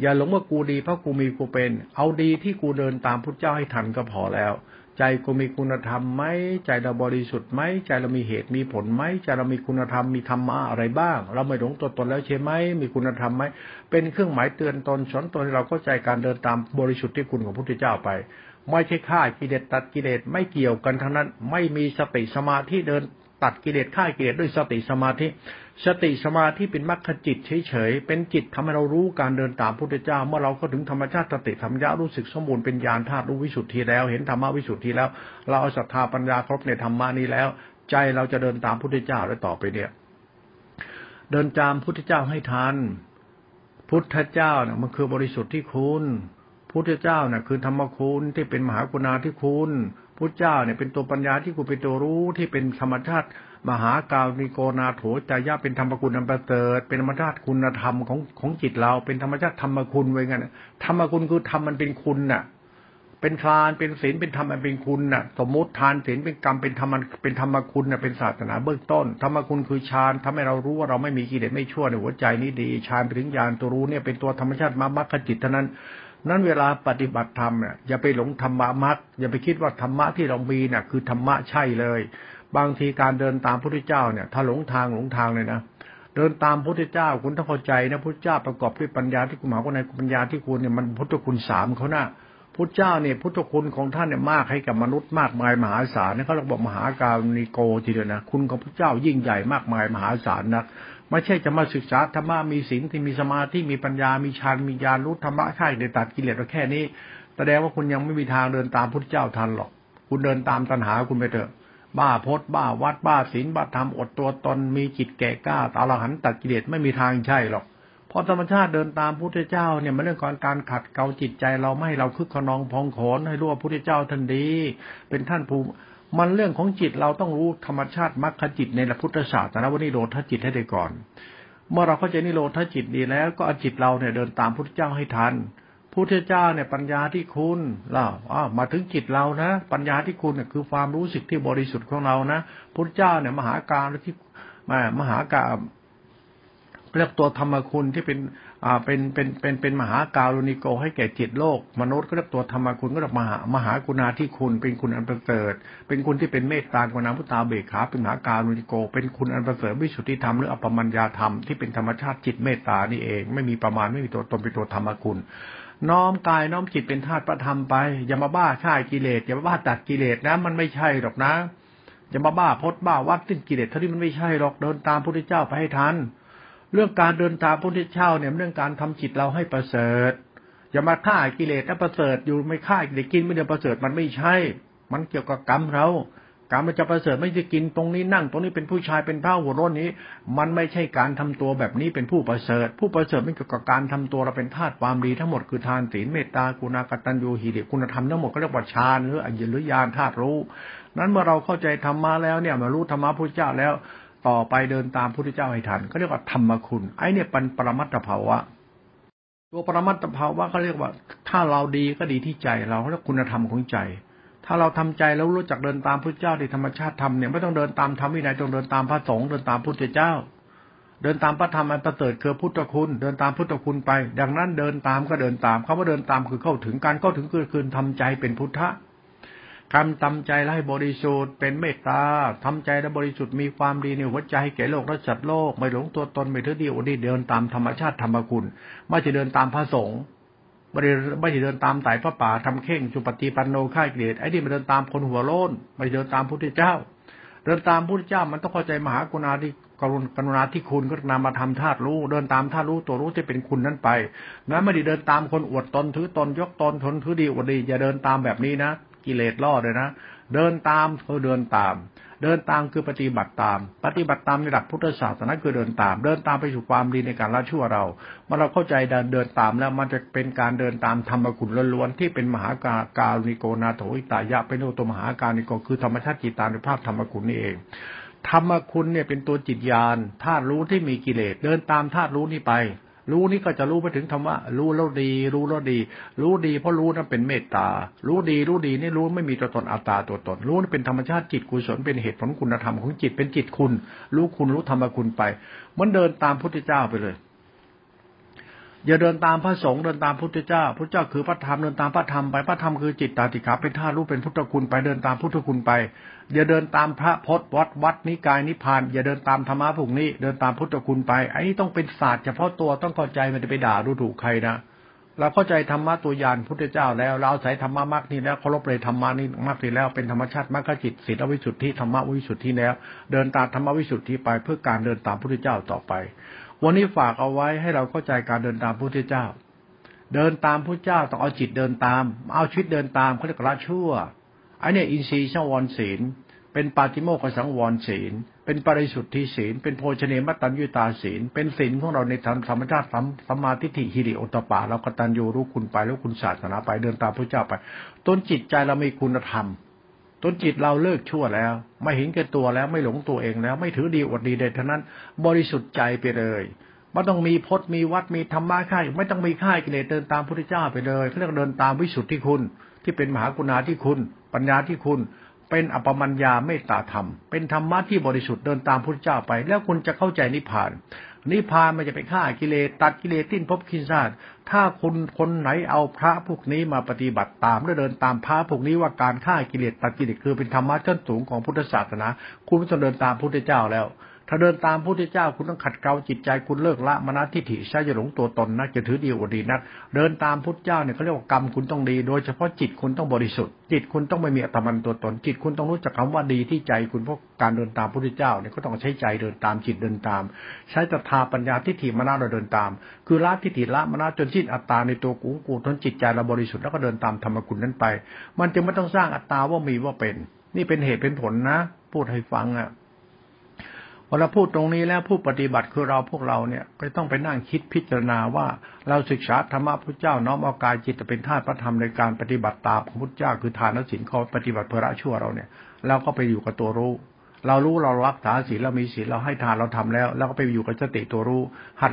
อย่าหลงว่ากูดีเพราะกูมีกูเป็นเอาดีที่กูเดินตามพุทธเจ้าให้ทันก็พอแล้วใจกูมีคุณธรรมไหมใจเราบริสุทธิ์ไหมใจเรามีเหตุมีผลไหมใจเรามีคุณธรรมมีธรรมะอะไรบ้างเราไม่หลงตัวตนแล้วใช่ไหมมีคุณธรรมไหมเป็นเครื่องหมายเตือนตนสอนตนเราเข้าใจการเดินตามบริสุทธิ์ที่คุณของพุทธเจ้าไปไม่ใช่ฆ่ากิเลสตัดกิเลสไม่เกี่ยวกันทั้งนั้นไม่มีสติสมาธิเดินต ตัดกิเลสฆ่ากิเลสด้วยสติสมาธิสติสมาธิเป็นมรรคจิตเฉยๆเป็นจิตทำให้เรารู้การเดินตามพุทธเจ้าเมื่อเราเข้าถึงธรรมชาติสติสัมยารู้สึกสมบูรณ์เป็นญาณธาตุรู้วิสุทธิแล้วเห็นธรรมวิสุทธิแล้วเราเอาศรัทธาปัญญาครบในธรรมะนี้แล้วใจเราจะเดินตามพุทธเจ้าได้ต่อไปเนี่ยเดินตามพุทธเจ้าให้ทันพุทธเจ้าเนี่ยมันคือบริสุทธิ์ที่คุณพุทธเจ้าเนี่ยคือธรรมคุณที่เป็นมหากรุณาธิคุณพุทธเจ้าเนี่ยเป็นตัวปัญญาที่คุณเป็นตัวรู้ที่เป็นธรรมชาติมหากาลิโกนาโถจายะเป็นธรรมคุณอันประเสริฐเป็นธรรมชาติคุณธรรมของจิตเราเป็นธรรมชาติธรรมคุณไว้งั้นธรรมคุณคือธรรมมันเป็นคุณน่ะเป็นทานเป็นศีลเป็นธรรมอันเป็นคุณน่ะสมมุติทานศีลเป็นกรรมเป็นธรรมเป็นธรรมคุณน่ะเป็นศาสนาเบื้องต้นธรรมคุณคือฌานทำให้เรารู้ว่าเราไม่มีกิเลสไม่ชั่วในหัวใจนี้ดีฌานไปถึงญาณตัวรู้เนี่ยเป็นตัวธรรมชาติมรรคจิตเท่านั้นเวลาปฏิบัติธรรมเนี่ยอย่าไปหลงธรรมะมรรคอย่าไปคิดว่าธรรมะที่เรามีน่ะคือธรรมะใช่เลยบางทีการเดินตามพระพุทธเจ้าเนี่ยถ้าหลงทางเลยนะเดินตามพระพุทธเจ้าคุณต้องเข้าใจนะพระพุทธเจ้าประกอบด้วยปัญญาที่คุณหมายว่าในปัญญาที่คุณเนี่ยมันพุทธคุณ3เขาน่ะพุทธเจ้าเนี่ยพุทธคุณของท่านเนี่ยมากให้กับมนุษย์มากมายมหาศาลนะเขาเรียกว่ามหากาลิโกทีเดียวนะคุณของพระเจ้ายิ่งใหญ่มากมายมหาศาลนักไม่ใช่จะมาศึกษาธรรมะมีศีลที่มีสมาธิมีปัญญามีฌานมีญาณรู้ธรรมะใช่ในตัดกิเลสแค่นี้แสดงว่าคุณยังไม่มีทางเดินตามพุทธเจ้าทันหรอกคุณเดินตามตัณหาคุณไปเถอะบ้าพจน์บ้าวัดบ้าศีลบ้าธรรมอดตัวตนมีจิตแก่กล้าอรหันต์ตัดกิเลสไม่มีทางใช่หรอกเพราะธรรมชาติเดินตามพุทธเจ้าเนี่ยมันเรื่องการขัดเกลาจิตใจเราไม่ให้เราคึกขนองพองโขนให้รู้ว่าพุทธเจ้าท่านดีเป็นท่านภูมิมันเรื่องของจิตเราต้องรู้ธรรมชาติมรรคจิตในหลักพุทธศาสนาว่านิโรธจิตให้ได้ก่อนเมื่อเราเข้าใจนิโรธจิตดีแล้วก็จิตเราเนี่ยเดินตามพุทธเจ้าให้ทันพุทธเจ้าเนี่ยปัญญาที่คุณเรามาถึงจิตเรานะปัญญาที่คุณเนี่ยคือความรู้สึกที่บริสุทธิ์ของเรานะพุทธเจ้าเนี่ยมหากาลที่มหากาลเรียกตัวธรรมคุณที่เป็นมหากาลุณิโกให้แก่จิตโลกมนุษย์ก็เรียกตัวธรรมคุณก็เรียกมหากรุณาธิคุณเป็นคุณอันประเสริฐเป็นคุณที่เป็นเมตตากรุณามุตตาเบกขาเป็นมหากาลุณิโกเป็นคุณอันประเสริฐวิสุทธิธรรมหรืออัปปมัญญาธรรมที่เป็นธรรมชาติจิตเมตตานี่เองไม่มีประมาณไม่มีตัวตนเป็นตัวธรรมคุณน้อมกายน้อมจิตเป็นธาตุประธรรมไปอย่ามาบ้าฆ่ากิเลสอย่ามาบ้าตัดกิเลสนะมันไม่ใช่หรอกนะอย่ามาบ้าพจน์บ้าวัดสิ้นกิเลสเท่าที่มันไม่ใช่หรอกเดินตามพระพุทธเจ้าไปให้ทันเรื่องการเดินตามพระพุทธเจ้าเนี่ยเรื่องการทำจิตเราให้ประเสริฐอย่ามาฆ่ากิเลสนะประเสริฐอยู่ไม่ฆ่ากิเลสกินไม่ได้ประเสริฐมันไม่ใช่มันเกี่ยวกับกรรมเรากรรมมันจะประเสริฐไม่จะกินตรงนี้นั่งตรงนี้เป็นผู้ชายเป็นพระหัวร้อนนี้มันไม่ใช่การทำตัวแบบนี้เป็นผู้ประเสริฐผู้ประเสริฐไม่เกี่ยวกับการทำตัวเราเป็นธาตุความดีทั้งหมดคือทานศีลเมตตากรุณากตัญญูหิริคุณธรรมทั้งหมดก็เรียกว่าฌานหรืออริยญาณธาตุรู้นั้นเมื่อเราเข้าใจธรรมะแล้วเนี่ยมารู้ธรรมะพระพุทธเจ้าแล้วต่อไปเดินตามพระพุทธเจ้าให้ทันก็เรียกว่าธรรมคุณไอ้เนี่ยเป็นปรมัตถภาวะตัวปรมัตถภาวะเขาเรียกว่าถ้าเราดีก็ดีที่ใจเราเรียกคุณธรรมของใจถ้าเราทำใจแล้วรู้จักเดินตามพระเจ้าในธรรมชาติธรรมเนี่ยไม่ต้องเดินตามธรรมวินัยต้องเดินตามพระสงฆ์เดินตามพระพุทธเจ้าเดินตามพระธรรมอันประเสริฐคือพุทธคุณเดินตามพุทธคุณไปดังนั้นเดินตามก็เดินตามคำว่าเดินตามคือเข้าถึงการเข้าถึงคือคืนทำใจเป็นพุทธะทำตำใจให้บริสุทธิ์เป็นเมตตาทำใจและบริสุทธิ์มีความดีในหัวใจให้แก่โลกและสัตว์โลกไม่หลงตัวตนไม่ถือดีอวดดีเดินตามธรรมชาติธรรมคุณไม่จะเดินตามพระสงฆ์ไม่ได้เดินตามสายพระป่าทำเข่งจุปฏิปันโนค่ายเกลียดไอ้นี่มันเดินตามคนหัวโล้นไม่เดินตามพระพุทธเจ้าเดินตามพระพุทธเจ้ามันต้องเข้าใจมหากรุณาธิคุณก็นำมาทำธาตุรู้เดินตามธาตุรู้ตัวรู้ที่เป็นคุณนั้นไปนั้นไม่ได้เดินตามคนอวดตนถือตนยกตนทนถือดีอวดดีอย่าเดินตามแบบนี้นะกิเลสล่อเลยนะเดินตามคือเดินตามเดินตามคือปฏิบัติตามปฏิบัติตามในหลักพุทธศาสนาคือเดินตามเดินตามไปสู่ความดีในการละชั่วเราเมื่อเราเข้าใจเดินตามแล้วมันจะเป็นการเดินตามธรรมคุณล้วนๆที่เป็นมหากาลิโกนาโถอิตายะเป็นตัวมหากาลิโกคือธรรมชาติจิตตามในภาพธรรมคุณนี่เองธรรมคุณเนี่ยเป็นตัวจิตญาณธาตุรู้ที่มีกิเลสเดินตามธาตุรู้นี้ไปรู้นี่ก็จะรู้ไปถึงธรรมะรู้แล้วดีรู้แล้วดีรู้ดีเพราะรู้นั้นเป็นเมตตารู้ดีนี่รู้ไม่มีตัวตนอัตตาตัวตนรู้นี่เป็นธรรมชาติจิตกุศลเป็นเหตุผลคุณธรรมของจิตเป็นจิตคุณรู้คุณรู้ธรรมคุณไปมันเดินตามพุทธเจ้าไปเลยอย่าเดินตามพระสงฆ์เดินตามพุทธเจ้าพุทธเจ้าคือพระธรรมเดินตามพระธรรมไปพระธรรมคือจิตตาติขาเป็นธาตุรู้เป็นพุทธคุณไปเดินตามพุทธคุณไปอย่าเดินตามพระพจน์วัดนิกายนิพพานอย่าเดินตามธรรมะพวกนี้เดินตามพุทธคุณไปไอ้นี่ต้องเป็นศาสตร์เฉพาะตัวต้องเข้าใจมันจะไปด่าดูถูกใครนะ เราเข้าใจธรรมะตัวยานพุทธเจ้าแล้วเราอาศัยธรรมะมรรคนี้แล้วเคารพเลยธรรมะนี้มรรคนี้แล้วเป็นธรรมชาติมรรคจิตศีลวิสุทธิธรรมวิสุทธิแล้วเดินตามธรรมวิสุทธิไปเพื่อการเดินตามพุทธเจ้าต่อไปวันนี้ฝากเอาไว้ให้เราเข้าใจการเดินตามพุทธเจ้าเดินตามพุทธเจ้าต้องเอาจิตเดินตามเอาชีวิตเดินตามเขาเรียกละชั่วไอ้เนี่ยอินทรีย์สังวรศีลเป็นปาติโมกขสังวรศีลเป็นปริสุทธิศีลเป็นโภชเนมัตตัญญูตาศีลเป็นศีลของเราในธรรมธรรมชาติสัมมาทิฏฐิหิริโอตตัปปะเรากตัญญูรู้คุณไปรู้คุณศาสนาไปเดินตามพระเจ้าไปต้นจิตใจเรามีคุณธรรมต้นจิตเราเลิกชั่วแล้วไม่เห็นแก่ตัวแล้วไม่หลงตัวเองแล้วไม่ถือดีอวดดีใดทั้งนั้นบริสุทธิ์ใจไปเลยไม่ต้องมีพจน์มีวัดมีธรรมะค่ายไม่ต้องมีค่ายกิเลสเดินตามพระเจ้าไปเลยเขาเรียกเดินตามวิสุทธิคุณที่เป็นมหากรุณาธิคุณปัญญาธิคุณเป็นอัปปมัญญาเมตตาธรรมเป็นธรรมะที่บริสุทธิ์เดินตามพุทธเจ้าไปแล้วคุณจะเข้าใจนิพพานนิพพานมันจะไปฆ่ากิเลสตัดกิเลสทิ้นภพกิเลสถ้าคุณคนไหนเอาพระพวกนี้มาปฏิบัติตามและเดินตามพระพวกนี้ว่าการฆ่ากิเลสตัดกิเลสคือเป็นธรรมะชั้นสูงของพุทธศาสนาคุณต้องเดินตามพุทธเจ้าแล้วถ้าเดินตามพุทธเจ้าคุณต้องขัดเกลาจิตใจคุณเลิกละมณฑิฐิใช่จะหลงตัวตนนะจะถือดีอวดดีนะเดินตามพุทธเจ้าเนี่ยเขาเรียกว่ากรรมคุณต้องดีโดยเฉพาะจิตคุณต้องบริสุทธิ์จิตคุณต้องไม่มีอัตมันตัวตนจิตคุณต้องรู้จักคำว่าดีที่ใจคุณเพราะการเดินตามพุทธเจ้าเนี่ยก็ต้องใช้ใจเดินตามจิตเดินตามใช้ศรัทธาปัญญาทิฏฐิมณฑเราเดินตามคือละทิฏฐิละมณฑจนสิ้นอัตตาในตัวกูจนจิตใจเราบริสุทธิ์แล้วก็เดินตามธรรมคุณนั้นไปมันจะไม่ต้องสร้างอัตตาว่ามีว่าเป็นนี่เป็นเหตุเป็นผลนะพูดให้ฟังอะพอเราพูดตรงนี้แล้วผู้ปฏิบัติคือเราพวกเราเนี่ยก็ต้องไปนั่งคิดพิจารณาว่าเราศึกษาธรรมะพุทธเจ้าน้อมเอากายจิตเป็นธาตุพระธรรมในการปฏิบัติตามของพุทธเจ้าคือทานศีลข้อปฏิบัติเพื่อละชั่วเราเนี่ยเราก็ไปอยู่กับตัวรู้เรารู้เรารักษาศีลเรามีศีลเราให้ทานเราทำแล้วเราก็ไปอยู่กับสติตัวรู้ห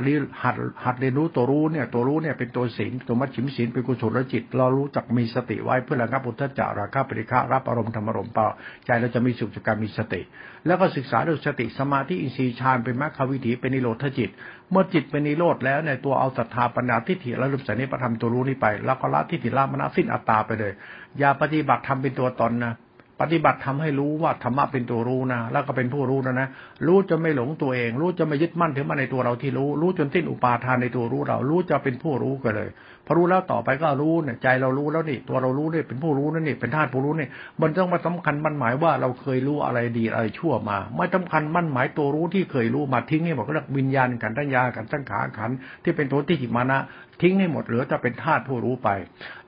ัดเรียนรู้ตัวรู้เนี่ยตัวรู้เนี่ยเป็นตัวศีลตัวมัชฌิมศีลเป็นกุศลจิตเรารู้จักมีสติไว้เพื่อระงับอุทธัจจะราคะปริฆะรับอารมณ์ธรรมารมณ์เปล่าใจเราจะมีสุขจากการมีสติแล้วก็ศึกษาด้วยสติสมาธิอินทรีย์ฌานเป็นมรรควิถีเป็นนิโรธจิตเมื่อจิตเป็นนิโรธแล้วในตัวเอาศรัทธาปัญญาทิฏฐิและรูปสันนิพพานตัวรู้นี้ไปแล้วก็ละทิฏฐิละมณะสิ้นอัตตาไปเลยอย่าปฏิบัติทำเป็นตัวตนนะปฏิบัติทำให้รู้ว่าธรรมะเป็นตัวรู้นะแล้วก็เป็นผู้รู้นะรู้จะไม่หลงตัวเองรู้จะไม่ยึดมั่นถือมั่นในตัวเราที่รู้รู้จนสิ้นอุปาทานในตัวรู้เรารู้จะเป็นผู้รู้กันเลยพอรู้แล้วต่อไปก็รู้เนี่ยใจเรารู้แล้วนี่ตัวเรารู้เนี่ยเป็นผู้รู้นั่นนี่เป็นธาตุผู้รู้นี่มันต้องมาสำคัญมั่นหมายว่าเราเคยรู้อะไรดีอะไรชั่วมาไม่สำคัญมั่นหมายตัวรู้ที่เคยรู้มาทิ้งให้หมดก็เรียกวิญญาณขันธ์ญาขันธ์สังขารขันธ์ที่เป็นตัวที่จิตมานะทิ้งให้หมดเหลือแต่เป็นธาตุผู้รู้ไป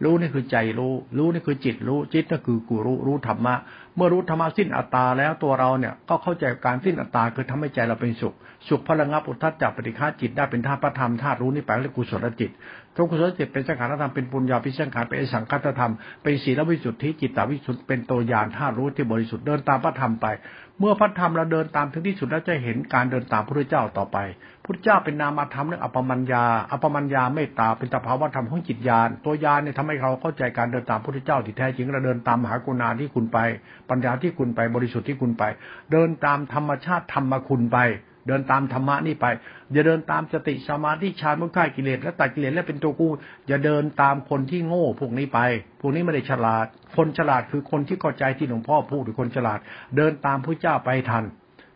รู้นี่คือใจรู้รู้นี่คือจิตรู้จิตก็คือกูรู้รู้ธรรมะเมื่อรู้ธรรมะสิ้นอัตตาแล้วตัวเราเนี่ยก็เข้าใจการสิ้นอัตตาคือทำให้ใจเราเป็นสุขสุขพลังงับอุทธัจจะปฏิฆาจิตได้เป็นธาตุพระธรรมธาตุรู้นี่แปลว่ากุศลจิตทุกกุศลจิตเป็นสังขารธรรมเป็นปุญญาภิสังขารเป็นสังฆธรรมเป็นศีลวิสุทธิจิตตวิสุทธิเป็นตัวญาณธาตุรู้ที่บริสุทธิ์เดินตามพระธรรมไปเมื่อพระธรรมเราเดินตามถึงที่สุดแล้วจะเห็นการเดินตามพระพุทธเจ้าต่อไปพุทธเจ้าเป็นนามธรรมเรื่องอัปปมัญญาอัปปมัญญาเมตตาเป็นตภาวะธรรมของจิตญาณตัวญาณเนี่ยทำให้เราเข้าใจการเดินตามพระพุทธเจ้าที่แท้จริงเราเดินตามมหากรุณาที่คุณไปปัญญาที่คุณไปบริสุทธิ์ที่คุณไปเดินตามธรรมชาติธรรมคุณไปเดินตามธรรมะนี่ไปอย่าเดินตามสติสมาธิฌานมุ่งฆ่ากิเลสและตัดกิเลสและเป็นตัวกูอย่าเดินตามคนที่โง่พวกนี้ไปพวกนี้ไม่ได้ฉลาดคนฉลาดคือคนที่เข้าใจที่หลวงพ่อพูดหรือคนฉลาดเดินตามพระเจ้าไปทั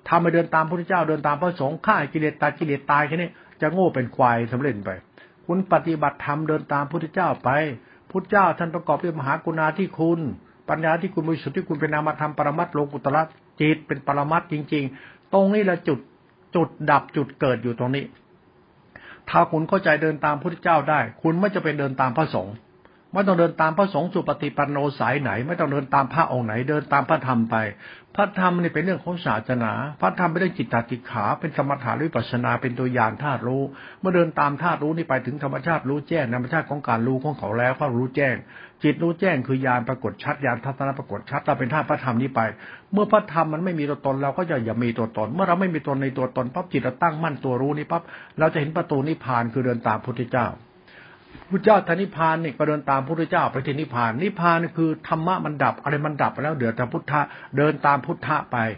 นถ้าไม่เดินตามพระเจ้าเดินตามพระสงฆ์ฆ่ากิเลสตัดกิเลสตายแค่นี้จะโง่เป็นควายสำเร็จไปคุณปฏิบัติธรรมเดินตามพระเจ้าไปพระเจ้าท่านประกอบด้วยมหากรุณาธิคุณปัญญาที่คุณบริสุทธิ์ที่คุณเป็นนามธรรมปรมัตถ์โลกุตตรจิตเป็นปรมัตถ์จริงๆตรงนี้ละจุดดับจุดเกิดอยู่ตรงนี้ถ้าคุณเข้าใจเดินตามพุทธเจ้าได้คุณไม่จะเป็นเดินตามพระสงฆ์ไม่ต้องเดินตามพระสงฆ์สุปฏิปันโนสายไหนไม่ต้องเดินตามพระองค์ไหนเดินตามพระธรรมไปพระธรรมนี่เป็นเรื่องของศาสนาพระธรรมเป็นเรื่องจิตตติขาเป็นสมถะวิปัสสนาเป็นตัวอย่างธาตุรู้เมื่อเดินตามธาตุรู้นี่ไปถึงธรรมชาติรู้แจ้งธรรมชาติของการรู้ของเขาแล้วก็รู้แจ้งจิตรู้แจ้งคือญาณปรากฏชัดญาณทัศนะปรากฏชัดเราเป็นธาตุพระธรรมนี้ไปเมื่อพระธรรมมันไม่มีตัวตนเราก็อย่ามีตัวตนเมื่อเราไม่มีตัวในตัวตนปั๊บจิตเราตั้งมั่นตัวรู้นี่ปั๊บเราจะเห็นประตูนิพพานคือเดินตามพุทธเจ้าพุทธเจ้าทานิพพานเนี่ยก็เดินตามพระพุทธเจ้าไปที่นิพพานนิพพานคือธรรมะมันดับอะไรมันดับไปแล้วเดือดแต่พุทธะเดินตามพุทธะไป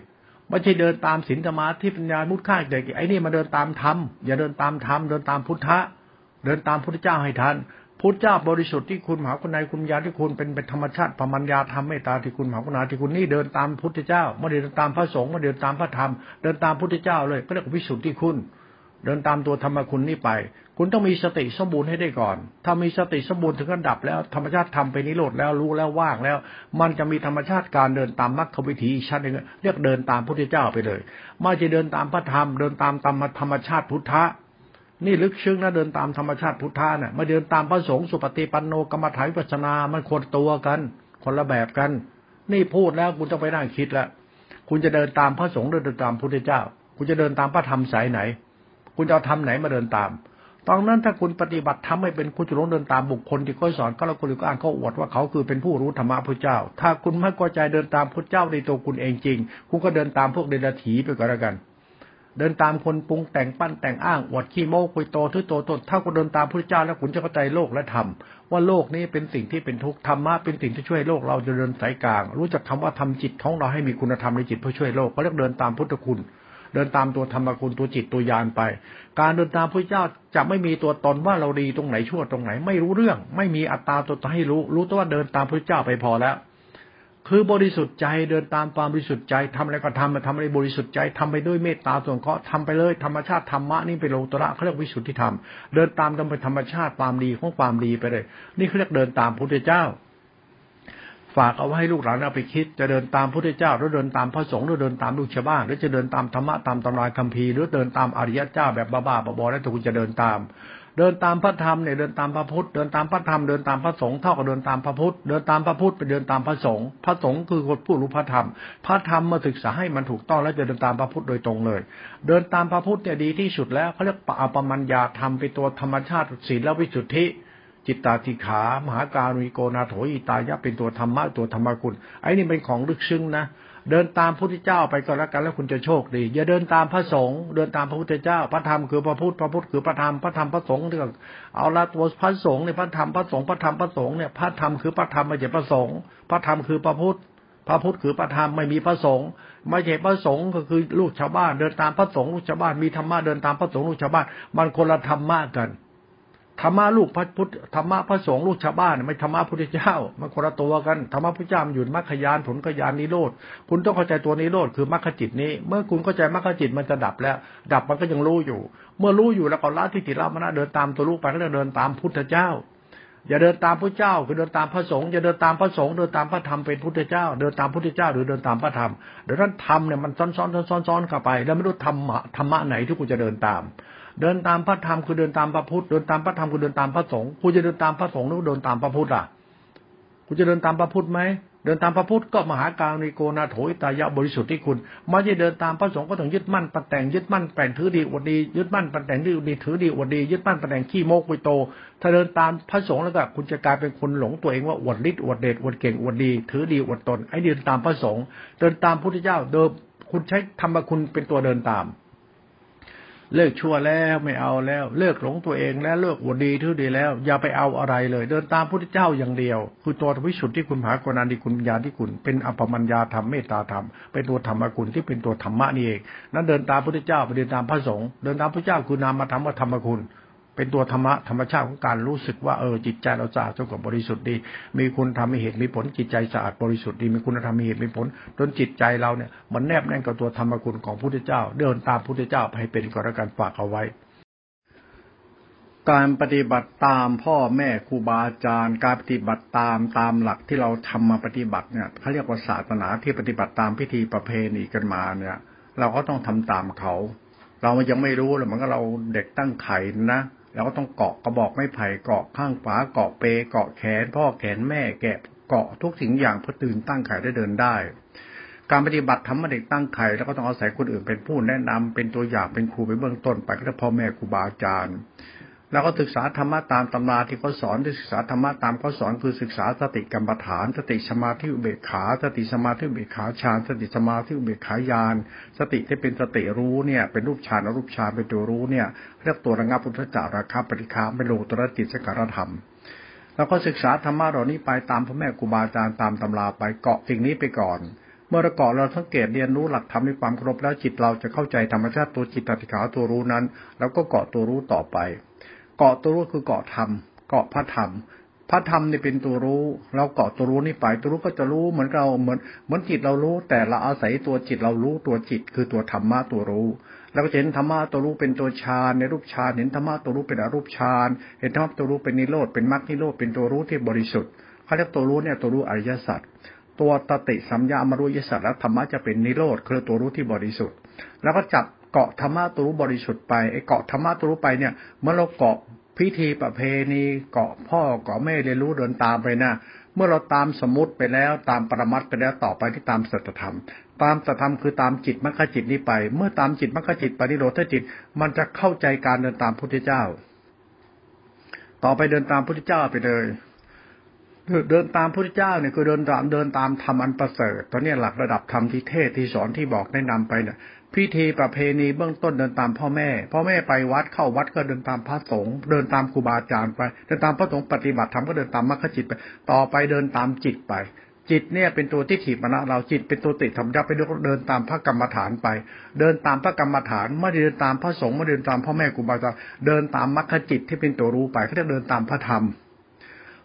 ไม่ใช่เดินตามศีลสมาธิปัญญามุขค่าเด็กไอ้นี่มาเดินตามธรรมอย่าเดินตามธรรมเดินตามพุทธะเดินตามพระพุทธเจ้าให้ทันพุทธเจ้าบริสุทธิ์ที่คุณมหากรุณาคุณญาที่คุณเป็นธรรมชาติปมัญญาธรรมเมตตาที่คุณมหากรุณาที่คุณนี่เดินตามพุทธเจ้าไม่เดินตามพระสงฆ์ไม่เดินตามพระธรรมเดินตามพระพุทธเจ้าเลยก็เรียกวิสุทธิคุณ เดินตามตัวธรรมคุณนี่ไปคุณต้องมีสติสมบูรณ์ให้ได้ก่อนถ้ามีสติสมบูรณ์ถึงระดับแล้วธรรมชาติทำไปนิโรธแล้วรู้แล้วว่างแล้วมันจะมีธรรมชาติการเดินตามมรรควิถีชั้นหนึ่งเรียกเดินตามพระพุทธเจ้าไปเลยไม่ใช่เดินตามพระธรรมเดินตามธรรมชาติพุทธะนี่ลึกซึ้งนะเดินตามธรรมชาติพุทธะเนี่ยไม่เดินตามพระสงฆ์สุปฏิปันโนกรรมฐานวิปัสสนามันคนตัวกันคนละแบบกันนี่พูดแล้วคุณต้องไปนั่งคิดแล้วคุณจะเดินตามพระสงฆ์หรือเดินตามพระพุทธเจ้าคุณจะเดินตามพระธรรมสายไหนคุณจะเอาธรรมไหนมาเดินตามตอนนั้นถ้าคุณปฏิบัติธรรมไม่เป็นคุณจะหลงเดินตามบุคคลที่เขาสอนก็แล้วคนอื่นก็อ้างเขาอวดว่าเขาคือเป็นผู้รู้ธรรมะพระเจ้าถ้าคุณไม่เข้าใจเดินตามพระเจ้าในตัวคุณเองจริงคุณก็เดินตามพวกเดรัจฉีไปก็แล้วกันเดินตามคนปรุงแต่งปั้นแต่งอ้างอวดขี้โม้คุยโตทุยโตตนถ้าคุณเดินตามพระเจ้าแล้วคุณจะเข้าใจโลกและธรรมว่าโลกนี้เป็นสิ่งที่เป็นทุกข์ธรรมะเป็นสิ่งที่ช่วยโลกเราจะเดินสายกลางรู้จักคำว่าทำจิตของเราให้มีคุณธรรมในจิตเพื่อช่วยโลกเขาเรียกเดินตามพุทธคุณเดินตามตัวธรรมคุณตัวจิตตัวยานไปการเดินตามพระเจ้าจะไม่มีตัวตนว่าเราดีตรงไหนชั่วตรงไหนไม่รู้เรื่องไม่มีอัตตาตัวตนให้รู้แต่ว่าเดินตามพระเจ้าไปพอแล้วคือบริสุทธิ์ใจเดินตามความบริสุทธิ์ใจทำอะไรก็ทำอะไรบริสุทธิ์ใจทำไปด้วยเมตตาสงเคราะห์ทำไปเลยธรรมชาติธรรมะนี่เป็นโลตระเขาเรียกวิสุทธิธรรมเดินตามกันไปธรรมชาติความดีของความดีไปเลยนี่เขาเรียกเดินตามพระพุทธเจ้าฝากเอาไว้ให้ลูกหลานเอาไปคิดจะเดินตามพระพุทธเจ้าหรือเดินตามพระสงฆ์หรือเดินตามลูกชาวบ้านหรือจะเดินตามธรรมะตามตำราคัมภีร์หรือเดินตามอริยเจ้าแบบบ้าๆบอๆแล้วแต่คุณจะเดินตามพระธรรมเนี่ยเดินตามพระพุทธเดินตามพระธรรมเดินตามพระสงฆ์เท่ากับเดินตามพระพุทธเดินตามพระพุทธไปเดินตามพระสงฆ์พระสงฆ์คือคนผู้รู้พระธรรมมาศึกษาให้มันถูกต้องแล้วจะเดินตามพระพุทธโดยตรงเลยเดินตามพระพุทธเนี่ยดีที่สุดแล้วเขาเรียกอปมัญญาธรรมเป็นตัวธรรมชาติศีลและวิสุทธิจิตตาธิขามหาการุณิโกนาโถอิตายะเป็นตัวธรรมะตัวธรรมคุณไอ้นี่เป็นของลึกซึ้งนะเดินตามพระพุทธเจ้าไปก็แล้วกันแล้วคุณจะโชคดีอย่าเดินตามพระสงฆ์เดินตามพระพุทธเจ้าพระธรรมคือพระพุทธพระพุทธคือพระธรรมพระธรรมพระสงฆ์เนี่ยเอาละตัวพระสงฆ์เนี่ยพระธรรมพระสงฆ์พระธรรมพระสงฆ์เนี่ยพระธรรมคือพระธรรมไม่ใช่พระสงฆ์พระธรรมคือพระพุทธพระพุทธคือพระธรรมไม่มีพระสงฆ์ไม่ใช่พระสงฆ์ก็คือลูกชาวบ้านเดินตามพระสงฆ์ลูกชาวบ้านมีธรรมะเดินตามพระสงฆ์ลูกชาวบ้านมันคนละธรรมะกันธรรมะลูกพระพุทธธรรมะพระสงฆ์ลูกชาวบ้านไม่ธรรมะพุทธเจ้ามันคนละตัวกันธรรมะพุทธเจ้ามันอยู่มรรคญาณผลญาณนิโรธคุณต้องเข้าใจตัวนิโรธคือมรรคจิตนี้เมื่อคุณเข้าใจมรรคจิตมันจะดับแล้วดับมันก็ยังรู้อยู่เมื่อรู้อยู่แล้วก็ละทิฏฐิละมนะเดินตามตัวลูกไปก็เดินตามพุทธเจ้าอย่าเดินตามพระเจ้าคือเดินตามพระสงฆ์อย่าเดินตามพระสงฆ์เดินตามพระธรรมเป็นพุทธเจ้าเดินตามพุทธเจ้าหรือเดินตามพระธรรมเดี๋ยวนั้นธรรมเนี่ยมันซ้อนเข้าไปแล้วไม่รู้ธรรมะไหนที่คุณจะเดินตามเดินตามพระธรรมคือเดินตามพระพุทธเดินตามพระธรรมคือเดินตามพระสงฆ์คุณจะเดินตามพระสงฆ์หรือเดินตามพระพุทธล่ะคุณจะเดินตามพระพุทธไหมเดินตามพระพุทธก็มหาการุณิโกนาโถอิตายะบริสุทธิ์ที่คุณไม่ใช่เดินตามพระสงฆ์ก็ต้องยึดมั่นปั้นแต่งยึดมั่นแต่งถือดีอวดดียึดมั่นปั้นแต่งถือดีอวดดียึดมั่นปั้นแต่งขี้โมกคุยโตถ้าเดินตามพระสงฆ์แล้วก็คุณจะกลายเป็นคนหลงตัวเองว่าอวดฤทธิ์อวดเดชอวดเก่งอวดดีถือดีอวดตนไอ้เดินตามพระสงฆ์เดินตามพระพุทธเจ้าเดิมคุณใช้ธรรมคุณเป็นตัวเดินตามเลิกชั่วแล้วไม่เอาแล้วเลิกหลงตัวเองแล้วเลิกอวดดีถือดีแล้วอย่าไปเอาอะไรเลยเดินตามพระพุทธเจ้าอย่างเดียวคือตัววิสุทธิที่คุณมหากรณาธิคุณปัญญาที่คุณเป็นอัปปมัญญาธรรมเมตตาธรรมเป็นตัวธรรมคุณที่เป็นตัวธรรมะนี่เองนั้นเดินตามพระพุทธเจ้าไปเดินตามพระสงฆ์เดินตามพระเจ้าคือนามธรรมธรรมคุณเป็นตัวธรรมะธรรมชาติของการรู้สึกว่าจิตใจเราสะอาดสงบบริสุทธิ์ดีมีคุณธรรมมีเหตุมีผลจิตใจสะอาดบริสุทธิ์ดีมีคุณธรรมมีเหตุมีผลจนจิตใจเราเนี่ยมันแนบแน่นกับตัวธรรมคุณของพระพุทธเจ้าเดินตามพระพุทธเจ้าให้เป็นกรณีการฝากเอาไว้การปฏิบัติตามพ่อแม่ครูบาอาจารย์การปฏิบัติตามหลักที่เราทำมาปฏิบัติเนี่ยเขาเรียกว่าศาสนาที่ปฏิบัติตามพิธีประเพณีกันมาเนี่ยเราก็ต้องทำตามเขาเรายังไม่รู้เลยเหมือนกับเราเด็กตั้งไข่นะเราก็ต้องเกาะกระบอกไม้ไผ่เกาะข้างฝาเกาะเปเกาะแขนพ่อแขนแม่แกะเกาะทุกสิ่งอย่างเพื่อตื่นตั้งไข่ได้เดินได้การปฏิบัติทำให้เด็กตั้งไข่แล้วก็ต้องอาศัยคนอื่นเป็นผู้แนะนำเป็นตัวอย่างเป็นครูไปเบื้องต้นไปก็จะพ่อแม่ครูบาอาจารย์แล้วก็ศึกษาธรรมะตามตำราที่เขาสอนศึกษาธรรมะตามเขาสอนคือศึกษาสติกรรมฐานสติสมาธิอุเบกขาสติสมาธิอุเบกขาฌานสติสมาธิอุเบกขาญาณสติที่เป็นสติรู้เนี่ยเป็นรูปฌานอรูปฌานเป็นตัวรู้เนี่ยเรียกตัวระงับอุทธัจจาราคะปฏิฆะเป็นโลกุตระจิตสกัดธรรมแล้วก็ศึกษาธรรมะเหล่านี้ไปตามพ่อแม่ครูบาอาจารย์ตามตำราไปเกาะสิ่งนี้ไปก่อนเมื่อเราเกาะเราสังเกตเรียนรู้หลักธรรมในความครบแล้วจิตเราจะเข้าใจธรรมชาติตัวจิตติขาตัวรู้นั้นแล้วก็เกาะตัวรู้ต่อไปเกาะตัวรู้คือเกาะธรรมเกาะพระธรรม พระธรรมนี่เป็นตัวรู้เราเกาะตัวรู้นี่ไปตัวรู้ก็จะรู้เหมือนเราเหมือนจิตเรารู้แต่เราอาศัยตัวจิตเรารู้ตัวจิตคือตัวธรรมะตัวรู้เราก็จะเห็นธรรมะตัวรู้เป็นตัวฌานในรูปฌานเห็นธรรมะตัวรู้เป็นอรูปฌานเห็นธรรมะตัวรู้เป็นนิโรธเป็นมรรคนิโรธเป็นตัวรู้ที่บริสุทธิ์เขาเรียกตัวรู้เนี่ยตัวรู้อริยสัจตัวตติสัมยามรู้อริยสัจแล้วธรรมะจะเป็นนิโรธคือตัวรู้ที่บริสุทธิ์แล้วก็จับเกาะธรรมะตัวรู้บริสุทธิ์ไปไอ้เกาะธรรมะตัวรู้ไปเนี่ยเมื่อเราเกาะพิธีประเพณีเกาะพ่อเกาะแม่เรียนรู้เดินตามไปนะเมื่อเราตามสมมติไปแล้วตามปรมัตถ์ไปแล้วต่อไปที่ตามสัจธรรมตามสัจธรรมคือตามจิตมรรคจิตนี้ไปเมื่อตามจิตมรรคจิตไปนิโรธจิตมันจะเข้าใจการเดินตามพุทธเจ้าต่อไปเดินตามพุทธเจ้าไปเลยเดินตามพระพุทธเจ้าเนี่ยคือเดินตามธรรมอันประเสริฐตอนนี้หลักระดับธรรมที่เทศที่สอนที่บอกแนะนำไปเนี่ยพิธีประเพณีเบื้องต้นเดินตามพ่อแม่ไปวัดเข้าวัดก็เดินตามพระสงฆ์เดินตามครูบาอาจารย์ไปเดินตามพระสงฆ์ปฏิบัติธรรมก็เดินตามมรรคจิตไปต่อไปเดินตามจิตไปจิตเนี่ยเป็นตัวที่ถีบมรณะเราจิตเป็นตัวติดธรรมยับไปด้วยเดินตามพระกรรมฐานไปเดินตามพระกรรมฐานไม่เดินตามพระสงฆ์ไม่เดินตามพ่อแม่ครูบาอาจารย์เดินตามมรรคจิตที่เป็นตัวรู้ไปเขาเรียกเดินตามพระธรรม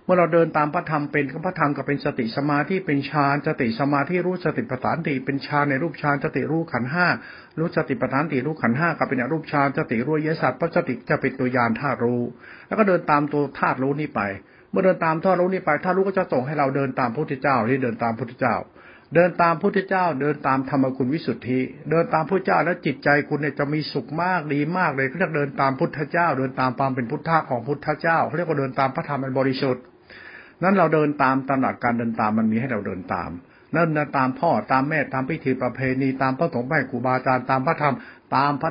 เมื่อเราเดินตามพระธรรมเป็นพระธรรมก็เป็นสติสมาธิเป็นฌานสติสมาธิรู้สติปัฏฐานติเป็นฌานในรูปฌานสติรู้ขันธ์ห้ารู้สติปัฏฐานติรู้ขันธ์ห้าก็เป็นอรูปฌานสติรู้อริยสัจพระสติจะเป็นตัวญาณธาตุรู้แล้วก็เดินตามตัวธาตุรู้นี้ไปเมื่อเดินตามธาตุรู้นี้ไปธาตุรู้ก็จะส่งให้เราเดินตามพระพุทธเจ้าที่เดินตามพระพุทธเจ้าเดินตามพุทธเจ้าเดินตามธรรมคุณวิสุทธิเดินตามพุทธเจ้าแล้วจิตใจคุณเนี่ยจะมีสุขมากดีมากเลยเขาเรียกเดินตามพุทธเจ้าเดินตามความเป็นพุทธะของพุทธเจ้าเขาเรียกว่าเดินตามพระธรรมอันบริสุทธิ์นั้นเราเดินตามตำหนักการเดินตามมันมีให้เราเดินตามนั่นตามพ่อตามแม่ตามพิธีประเพณีตามพระสงฆ์แม่ครูบาอาจารย์ตามพระธรรมตามพระ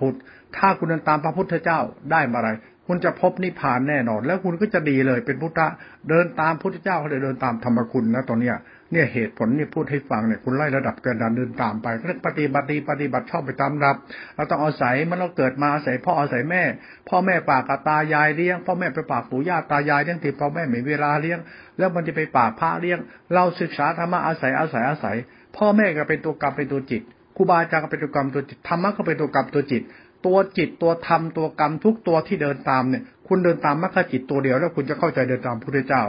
พุทธถ้าคุณเดินตามพระพุทธเจ้าได้มาอะไรคุณจะพบนิพพานแน่นอนแล้วคุณก็จะดีเลยเป็นพุทธะเดินตามพุทธเจ้าเขาเลยเดินตามธรรมคุณนะตอนเนี้ยเนี่ยเหตุผลนี่พูดให้ฟังเนี่ยคุณไล่ระดับการเดินตามไปเรื่องปฏิบัติดีปฏิบัติชอบไปตามระดับเราต้องอาศัยมันเราเกิดมาอาศัยพ่ออาศัยแม่พ่อแม่ปากตายายเลี้ยงพ่อแม่ไปปากปู่ย่าตายายเลี้ยงที่พ่อแม่ไม่เวลาเลี้ยงแล้วมันจะไปปากพระเลี้ยงเราศึกษาธรรมะอาศัยพ่อแม่ก็เป็นตัวกรรมเป็นตัวจิตครูบาอาจารย์ก็เป็นตัวกรรมตัวจิตธรรมะก็เป็นตัวกรรมตัวจิตตัวจิตตัวธรรมตัวกรรมทุกตัวที่เดินตามเนี่ยคุณเดินตามมรรคจิตตัวเดียวแล้วคุณจะเข้าใจเดินตามพระพุทธเจ้า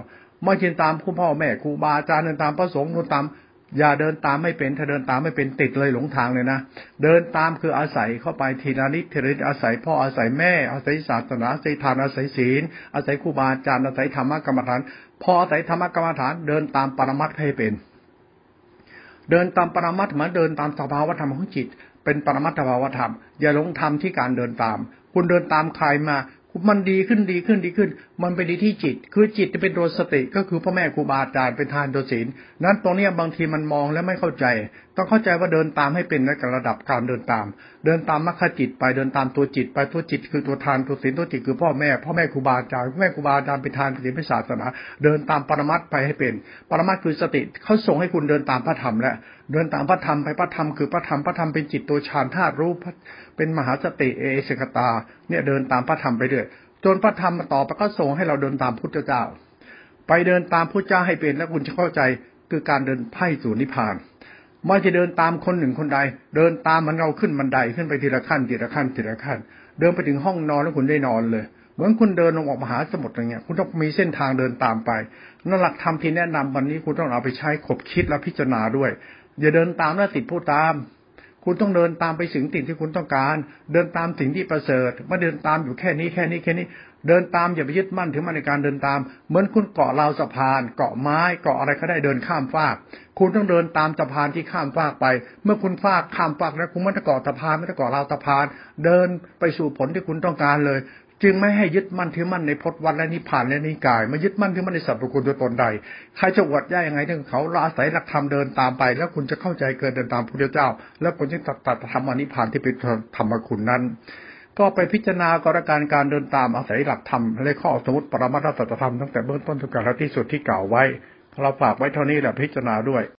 ไม่ใช่ตามคุณพ่อแม่ครูบาอาจารย์เดินตามพระสงฆ์เดินตามอย่าเดินตามไม่เป็นถ้าเดินตามไม่เป็นติดเลยหลงทางเลยนะเดินตามคืออาศัยเข้าไปทีละนิดทีละนิดอาศัยพ่ออาศัยแม่อาศัยศาสนาอาศัยทานอาศัยศีลอาศัยครูบาอาจารย์อาศัยธรรมกรรมฐานพออาศัยธรรมกรรมฐานเดินตามปรมัตถ์ให้เป็นเดินตามปรมัตถ์เหมือนเดินตามสภาวะธรรมของจิตเป็นปรมัตถภาวธรรมอย่าหลงธรรมที่การเดินตามคุณเดินตามใครมามันดีขึ้นมันเป็นดีที่จิตคือจิตจะเป็นตัวสติก็คือพ่อแม่ครูบาอาจารย์เป็นทานตัวศีลนั้นตรงนี้บางทีมันมองแล้วไม่เข้าใจต้องเข้าใจว่าเดินตามให้เป็นในระดับการเดินตามเดินตามมรรคจิตไปเดินตามตัวจิตไปตัวจิตคือตัวทานตัวศีลตัวจิตคือพ่อแม่ครูบาอาจารย์พ่อแม่ครูบาอาจารย์เป็นทานศีลเป็นศาสนาเดินตามปรมัตถ์ไปให้เป็นปรมัตถ์คือสติเขาส่งให้คุณเดินตามพระธรรมและเดินตามพระธรรมไปพระธรรมคือพระธรรมเป็นจิตตัวฌานธาตุรู้เป็นมหาสติเอเสกตาเนี่ยเดินตามพระธรรมไปเรื่อยจนพระธรรมมาต่อไปก็ส่งให้เราเดินตามพุทธเจ้าไปเดินตามพุทธเจ้าให้เป็นแล้วคุณจะเข้าใจคือการเดินไผ่สู่นิพพานไม่จะเดินตามคนหนึ่งคนใดเดินตามมันเราขึ้นบันไดขึ้นไปทีละขั้นทีละขั้นทีละขั้นเดินไปถึงห้องนอนแล้วคุณได้นอนเลยเหมือนคุณเดินลงออกมหาสมุทรอย่างเงี้ยคุณต้องมีเส้นทางเดินตามไปนั่นหลักธรรมที่แนะนำวันนี้คุณต้องเอาไปใช้ขบคิดและพิจารณาด้วยอย่าเดินตามแล้วติดผู้ตามคุณต้องเดินตามไปถึงสิ่งที่คุณต้องการเดินตามสิ่งที่ประเสริฐไม่เดินตามอยู่แค่นี้เดินตามอย่าไปยึดมั่นถึงมันในการเดินตามเหมือนคุณเกาะราวสะพานเกาะไม้เกาะอะไรก็ได้เดินข้ามฟากคุณต้องเดินตามสะพานที่ข้ามฟากไปเมื่อคุณฟากข้ามฟากแล้วคุณไม่ต้องเกาะสะพานไม่ต้องเกาะราวสะพานเดินไปสู่ผลที่คุณต้องการเลยจึงไม่ให้ยึดมั่นถือมั่นในพจน์วัดและนิพพานและนิกายไม่ยึดมั่นถือมั่นในสรรพคุณตัวตนใดใครจะอวดได้ยังไงถึงเขาอาศัยหลักธรรมเดินตามไปแล้วคุณจะเข้าใจเกินเดินตามพระพุทธเจ้าแล้วคุณจะตัดธรรมนิพพานที่เป็นธรรมคุณนั้นก็ไปพิจารณากรการการเดินตามอาศัยหลักธรรมและข้อสมมติปรมัตถสัจธรรมตั้งแต่เบื้องต้นจนกระทั่งที่สุดที่กล่าวไว้เราฝากไว้เท่านี้แหละพิจารณาด้วย